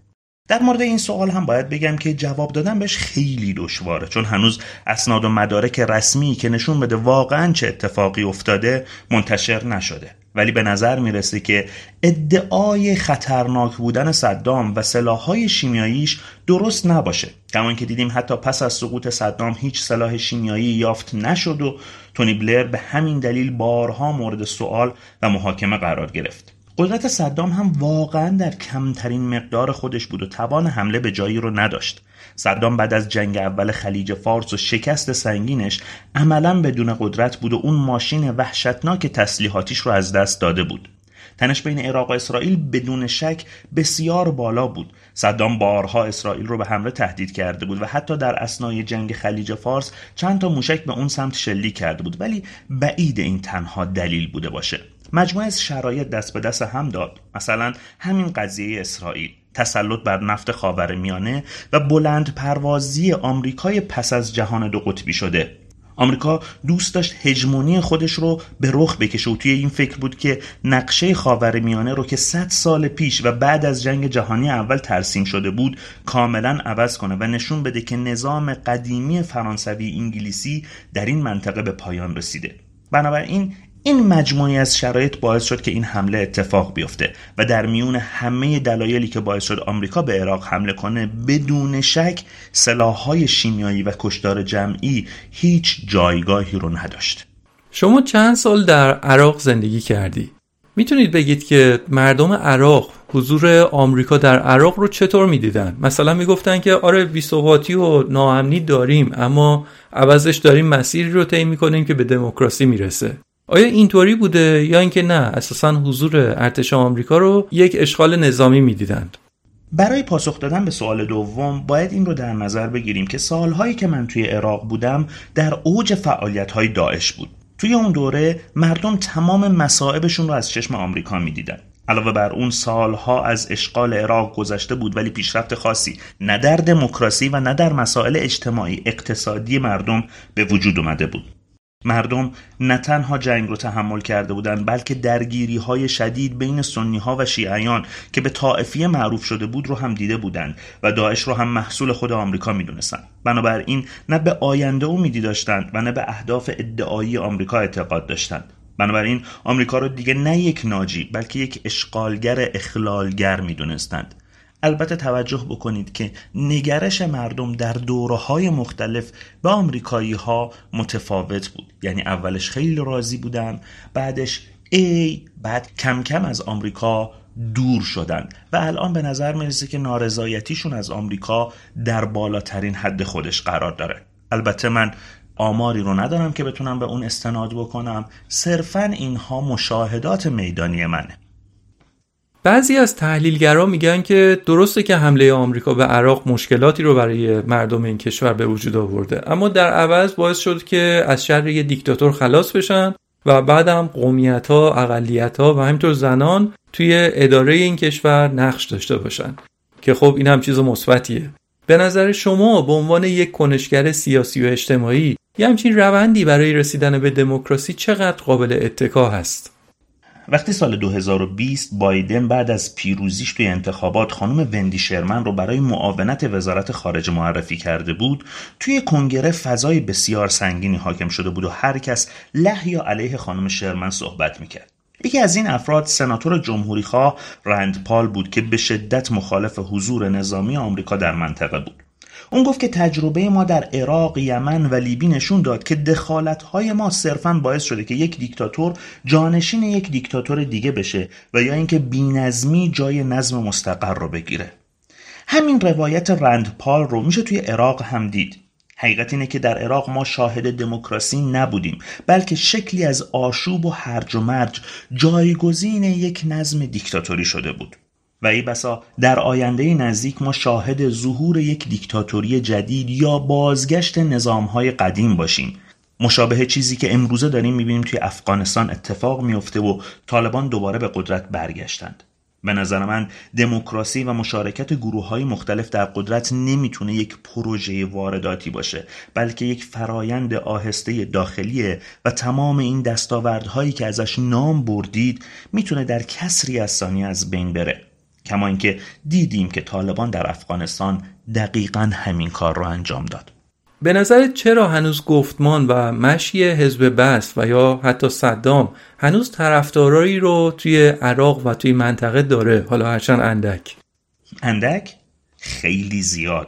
در مورد این سوال هم باید بگم که جواب دادن بهش خیلی دشواره، چون هنوز اسناد و مدارک رسمی که نشون بده واقعاً چه اتفاقی افتاده منتشر نشده، ولی به نظر میرسه که ادعای خطرناک بودن صدام و سلاح‌های شیمیاییش درست نباشه. کما اینکه دیدیم حتی پس از سقوط صدام هیچ سلاح شیمیایی یافت نشد و تونی بلر به همین دلیل بارها مورد سوال و محاکمه قرار گرفت. قدرت صدام هم واقعاً در کمترین مقدار خودش بود و توان حمله به جایی رو نداشت. صدام بعد از جنگ اول خلیج فارس و شکست سنگینش عملاً بدون قدرت بود و اون ماشین وحشتناک تسلیحاتیش رو از دست داده بود. تنش بین عراق و اسرائیل بدون شک بسیار بالا بود. صدام بارها اسرائیل رو به حمله تهدید کرده بود و حتی در اثنای جنگ خلیج فارس چند تا موشک به اون سمت شلیک کرده بود، ولی بعید این تنها دلیل بوده باشه. مجموعه شرایط دست به دست هم داد. مثلا همین قضیه اسرائیل، تسلط بر نفت خاورمیانه و بلند پروازی آمریکای پس از جهان دو قطبی شده. آمریکا دوست داشت هژمونی خودش رو به رخ بکشه و توی این فکر بود که نقشه خاورمیانه رو که 100 سال پیش و بعد از جنگ جهانی اول ترسیم شده بود کاملا عوض کنه و نشون بده که نظام قدیمی فرانسوی انگلیسی در این منطقه به پایان رسیده. بنابراین این مجموعه از شرایط باعث شد که این حمله اتفاق بیفته و در میون همه دلایلی که باعث شد آمریکا به عراق حمله کنه بدون شک سلاح‌های شیمیایی و کشتار جمعی هیچ جایگاهی رو نداشت. شما چند سال در عراق زندگی کردی؟ میتونید بگید که مردم عراق حضور آمریکا در عراق رو چطور میدیدن؟ مثلا میگفتن که آره بی‌ثباتی و ناامنی داریم اما عوضش داریم مسیری رو طی می‌کنیم که به دموکراسی میرسه. آیا اینطوری بوده یا اینکه نه اساساً حضور ارتش آمریکا رو یک اشغال نظامی می‌دیدند؟ برای پاسخ دادن به سوال دوم باید این رو در نظر بگیریم که سال‌هایی که من توی عراق بودم در اوج فعالیت‌های داعش بود. توی اون دوره مردم تمام مصائبشون رو از چشم آمریکا می‌دیدن. علاوه بر اون سالها از اشغال عراق گذشته بود ولی پیشرفت خاصی نه در دموکراسی و نه در مسائل اجتماعی اقتصادی مردم به وجود اومده بود. مردم نه تنها جنگ رو تحمل کرده بودند بلکه درگیری‌های شدید بین سنی‌ها و شیعیان که به طائفیه معروف شده بود رو هم دیده بودند و داعش رو هم محصول خود آمریکا می‌دونستند. بنابراین نه به آینده امیدی داشتند و نه به اهداف ادعایی آمریکا اعتقاد داشتند. بنابراین آمریکا رو دیگه نه یک ناجی بلکه یک اشغالگر اخلالگر می‌دونستند. البته توجه بکنید که نگرش مردم در دوره‌های مختلف به آمریکایی‌ها متفاوت بود. یعنی اولش خیلی راضی بودن، بعدش بعد کم کم از آمریکا دور شدن و الان به نظر میرسه که نارضایتیشون از آمریکا در بالاترین حد خودش قرار داره. البته من آماری رو ندارم که بتونم به اون استناد بکنم، صرفاً اینها مشاهدات میدانی منه. بعضی از تحلیلگرا میگن که درسته که حمله آمریکا به عراق مشکلاتی رو برای مردم این کشور به وجود آورده، اما در عوض باعث شد که از شر یه دیکتاتور خلاص بشن و بعدم قومیت‌ها، اقلیت‌ها و همینطور زنان توی اداره این کشور نقش داشته باشن که خب این هم چیز مثبتیه. به نظر شما به عنوان یک کنشگر سیاسی و اجتماعی یه همچین روندی برای رسیدن به دموکراسی چقدر قابل اتکا هست؟ وقتی سال 2020 بایدن بعد از پیروزیش توی انتخابات خانم وندی شرمن رو برای معاونت وزارت خارجه معرفی کرده بود، توی کنگره فضای بسیار سنگینی حاکم شده بود و هر کس له یا علیه خانم شرمن صحبت میکرد. یکی از این افراد سناتور جمهوریخواه رند پال بود که به شدت مخالف حضور نظامی آمریکا در منطقه بود. اون گفت که تجربه ما در عراق، یمن و لیبی نشون داد که دخالت‌های ما صرفاً باعث شده که یک دیکتاتور جانشین یک دیکتاتور دیگه بشه و یا اینکه بی‌نظمی جای نظم مستقر رو بگیره. همین روایت رند پال رو میشه توی عراق هم دید. حقیقت اینه که در عراق ما شاهد دموکراسی نبودیم، بلکه شکلی از آشوب و هرج و مرج جایگزین یک نظم دیکتاتوری شده بود. و ای بسا در آینده نزدیک ما شاهد ظهور یک دیکتاتوری جدید یا بازگشت نظام‌های قدیم باشیم، مشابه چیزی که امروزه داریم می‌بینیم توی افغانستان اتفاق می‌افته و طالبان دوباره به قدرت برگشتند. به نظر من دموکراسی و مشارکت گروه‌های مختلف در قدرت نمی‌تونه یک پروژه وارداتی باشه، بلکه یک فرایند آهسته داخلیه و تمام این دستاوردهایی که ازش نام بردید می‌تونه در کسری از ثانیه از بین بره. کما اینکه دیدیم که طالبان در افغانستان دقیقاً همین کار را انجام داد. به نظرت چرا هنوز گفتمان و مشی حزب بعث و یا حتی صدام هنوز طرفدارایی رو توی عراق و توی منطقه داره، حالا هرچند اندک؟ اندک؟ خیلی زیاد.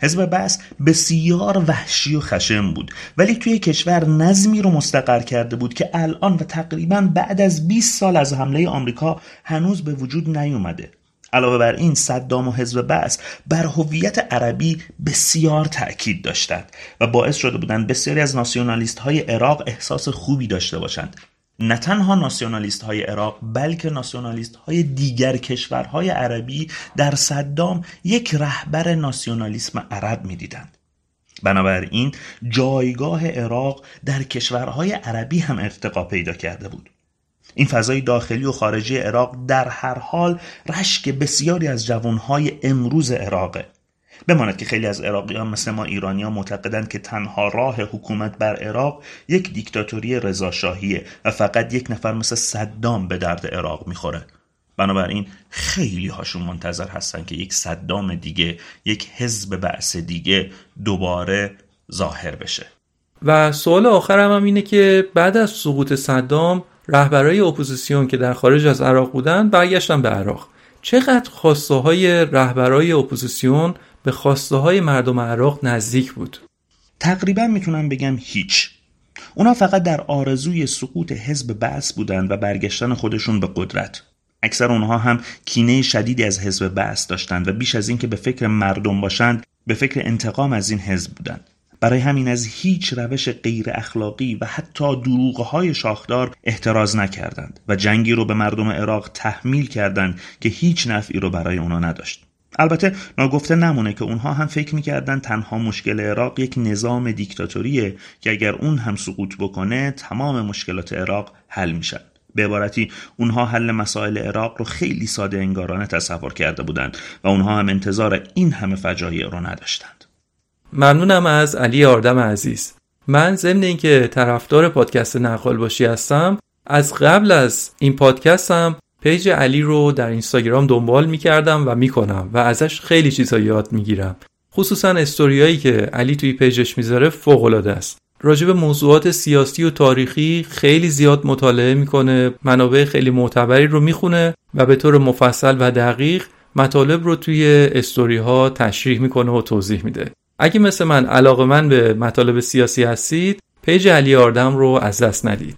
حزب بعث بسیار وحشی و خشن بود، ولی توی کشور نظمی رو مستقر کرده بود که الان و تقریباً بعد از 20 سال از حمله آمریکا هنوز به وجود نیومده. علاوه بر این صدام و حزب بعث بر هویت عربی بسیار تأکید داشتند و باعث شده بودند بسیاری از ناسیونالیست‌های عراق احساس خوبی داشته باشند. نه تنها ناسیونالیست‌های عراق، بلکه ناسیونالیست‌های دیگر کشورهای عربی در صدام یک رهبر ناسیونالیسم عرب می‌دیدند. بنابراین جایگاه عراق در کشورهای عربی هم ارتقا پیدا کرده بود. این فضای داخلی و خارجی عراق در هر حال رشک بسیاری از جوانهای امروز عراقه. بماند که خیلی از عراقیان مثل ما ایرانیان معتقدند که تنها راه حکومت بر عراق یک دیکتاتوری رضاشاهیه و فقط یک نفر مثل صدام به درد عراق میخوره. بنابراین خیلی هاشون منتظر هستن که یک صدام دیگه، یک حزب بعث دیگه دوباره ظاهر بشه. و سوال آخرم هم اینه که بعد از سقوط صدام رهبرای اپوزیسیون که در خارج از عراق بودن برگشتن به عراق. چقدر خواسته های رهبرای اپوزیسیون به خواسته های مردم عراق نزدیک بود؟ تقریبا میتونم بگم هیچ. اونا فقط در آرزوی سقوط حزب بعث بودن و برگشتن خودشون به قدرت. اکثر اونها هم کینه شدیدی از حزب بعث داشتند و بیش از این که به فکر مردم باشند، به فکر انتقام از این حزب بودن. برای همین از هیچ روش غیر اخلاقی و حتی دروغ‌های شاخدار احتراز نکردند و جنگی رو به مردم عراق تحمیل کردند که هیچ نفعی رو برای اونا نداشت. البته ناگفته نمونه که اونها هم فکر می‌کردند تنها مشکل عراق یک نظام دیکتاتوریه که اگر اون هم سقوط بکنه تمام مشکلات عراق حل میشن. به عبارتی اونها حل مسائل عراق رو خیلی ساده انگارانه تصور کرده بودند و اونها هم انتظار این همه فجایع رو نداشتند. ممنونم از علی آردم عزیز. من ضمن اینکه طرفدار پادکست نقل باشی هستم، از قبل از این پادکستم پیج علی رو در اینستاگرام دنبال می‌کردم و می‌کنم و ازش خیلی چیزا یاد می‌گیرم. خصوصا استوریایی که علی توی پیجش میذاره فوق‌العاده است. راجع به موضوعات سیاسی و تاریخی خیلی زیاد مطالعه می‌کنه، منابع خیلی معتبری رو می‌خونه و به طور مفصل و دقیق مطالب رو توی استوری ها تشریح میکنه و توضیح میده. اگه مثل من علاقه‌مند به مطالب سیاسی هستید، پیج علی آردم رو از دست ندید.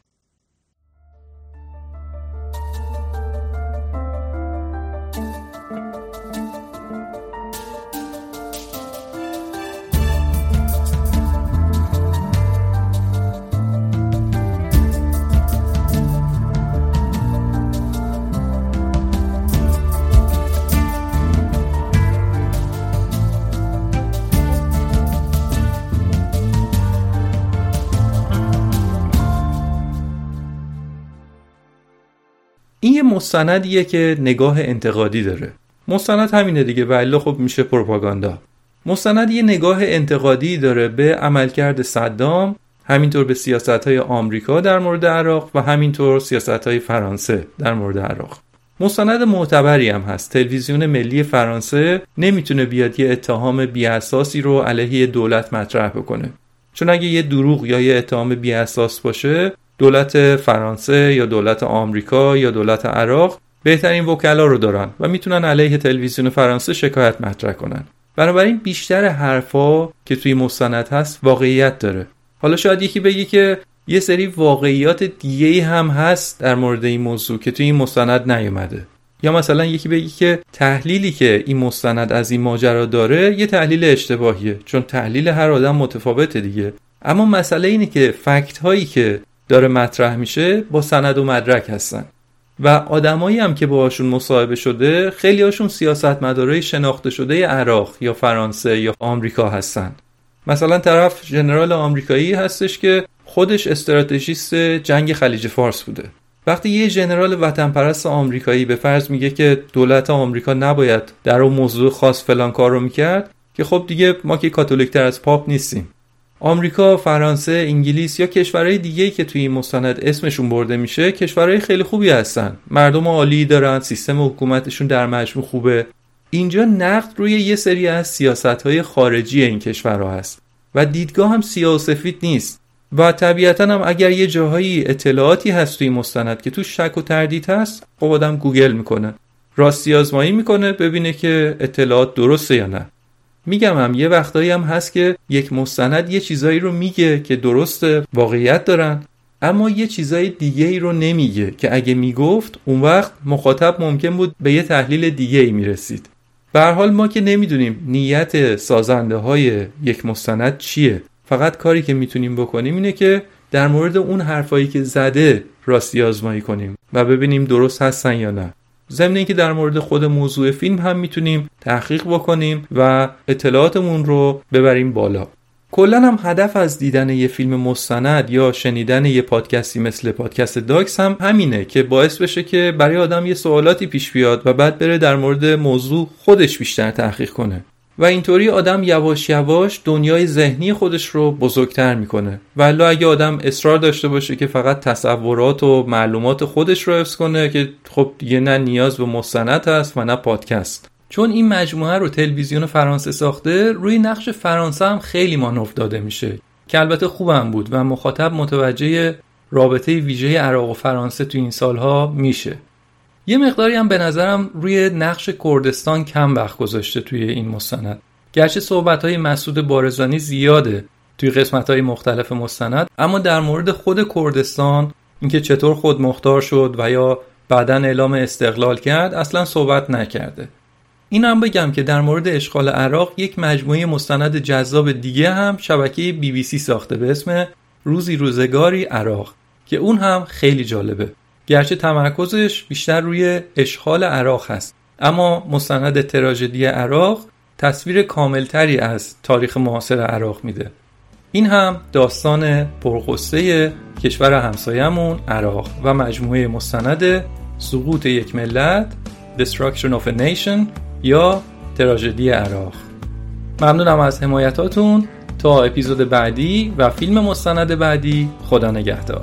مستندیه که نگاه انتقادی داره. مستند همینه دیگه، ولی خب میشه پروپاگاندا. مستند یه نگاه انتقادی داره به عملکرد صدام، همینطور به سیاست‌های آمریکا در مورد عراق و همینطور سیاست‌های فرانسه در مورد عراق. مستند معتبری هم هست. تلویزیون ملی فرانسه نمیتونه بیاد یه اتهام بی‌اساسی رو علیه دولت مطرح بکنه، چون اگه یه دروغ یا یه اتهام بی‌اساس باشه، دولت فرانسه یا دولت آمریکا یا دولت عراق بهترین وکلا رو دارن و میتونن علیه تلویزیون فرانسه شکایت مطرح کنن. بنابراین بیشتر حرفا که توی مستند هست واقعیت داره. حالا شاید یکی بگه که یه سری واقعیات دیگه‌ای هم هست در مورد این موضوع که توی این مستند نیومده، یا مثلا یکی بگه که تحلیلی که این مستند از این ماجرا داره یه تحلیل اشتباهیه، چون تحلیل هر آدم متفاوته دیگه. اما مسئله اینه که فکت هایی که داره مطرح میشه با سند و مدرک هستن و آدمایی هم که باهاشون مصاحبه شده خیلی هاشون سیاستمدارای شناخته شده عراق یا فرانسه یا آمریکا هستن. مثلا طرف جنرال آمریکایی هستش که خودش استراتژیست جنگ خلیج فارس بوده. وقتی یه جنرال وطن پرست آمریکایی به فرض میگه که دولت آمریکا نباید در اون موضوع خاص فلان کارو میکرد، که خب دیگه ما که کاتولیک تر از پاپ نیستیم. آمریکا، فرانسه، انگلیس یا کشورهای دیگه‌ای که توی این مستند اسمشون برده میشه، کشورهای خیلی خوبی هستن. مردم عالی دارن، سیستم حکومتشون در مجموع خوبه. اینجا نقد روی یه سری از سیاست‌های خارجی این کشورها هست و دیدگاه هم سیاه و سفید نیست. و طبیعتاً هم اگر یه جاهایی اطلاعاتی هست توی مستند که توش شک و تردید هست، خب آدم گوگل میکنه، راستی آزمایی میکنه ببینه که اطلاعات درسته یا نه. میگم هم یه وقتایی هم هست که یک مستند یه چیزایی رو میگه که درسته، واقعیت دارن، اما یه چیزای دیگه‌ای رو نمیگه که اگه میگفت اون وقت مخاطب ممکن بود به یه تحلیل دیگه‌ای میرسید. به هر حال ما که نمیدونیم نیت سازنده‌های یک مستند چیه. فقط کاری که میتونیم بکنیم اینه که در مورد اون حرفایی که زده راستی آزمایی کنیم و ببینیم درست هستن یا نه. ضمن اینکه در مورد خود موضوع فیلم هم میتونیم تحقیق بکنیم و اطلاعاتمون رو ببریم بالا. کلا هم هدف از دیدن یه فیلم مستند یا شنیدن یه پادکستی مثل پادکست داکس هم همینه که باعث بشه که برای آدم یه سوالاتی پیش بیاد و بعد بره در مورد موضوع خودش بیشتر تحقیق کنه و اینطوری آدم یواش یواش دنیای ذهنی خودش رو بزرگتر میکنه. ولی اگه آدم اصرار داشته باشه که فقط تصورات و معلومات خودش رو حفظ کنه، که خب دیگه نه نیاز به مستند هست و نه پادکست. چون این مجموعه رو تلویزیون فرانسه ساخته، روی نقش فرانسه هم خیلی مانور داده میشه که البته خوبم بود و مخاطب متوجه رابطه ویژه عراق و فرانسه تو این سالها میشه. یه مقداری هم به نظرم روی نقش کردستان کم وقت گذاشته توی این مستند. گرچه صحبت‌های مسعود بارزانی زیاده توی قسمت‌های مختلف مستند، اما در مورد خود کردستان، اینکه چطور خود مختار شد و یا بعداً اعلام استقلال کرد، اصلاً صحبت نکرده. این هم بگم که در مورد اشغال عراق یک مجموعه مستند جذاب دیگه هم شبکه BBC ساخته به اسم روزی روزگاری عراق که اون هم خیلی جالبه. گرچه تمرکزش بیشتر روی اشغال عراق هست، اما مستند تراژدی عراق تصویر کاملتری از تاریخ معاصر عراق میده. این هم داستان پرغصه کشور همسایمون عراق و مجموعه مستند سقوط یک ملت Destruction of a Nation یا تراژدی عراق. ممنونم از حمایتاتون. تا اپیزود بعدی و فیلم مستند بعدی، خدا نگهدار.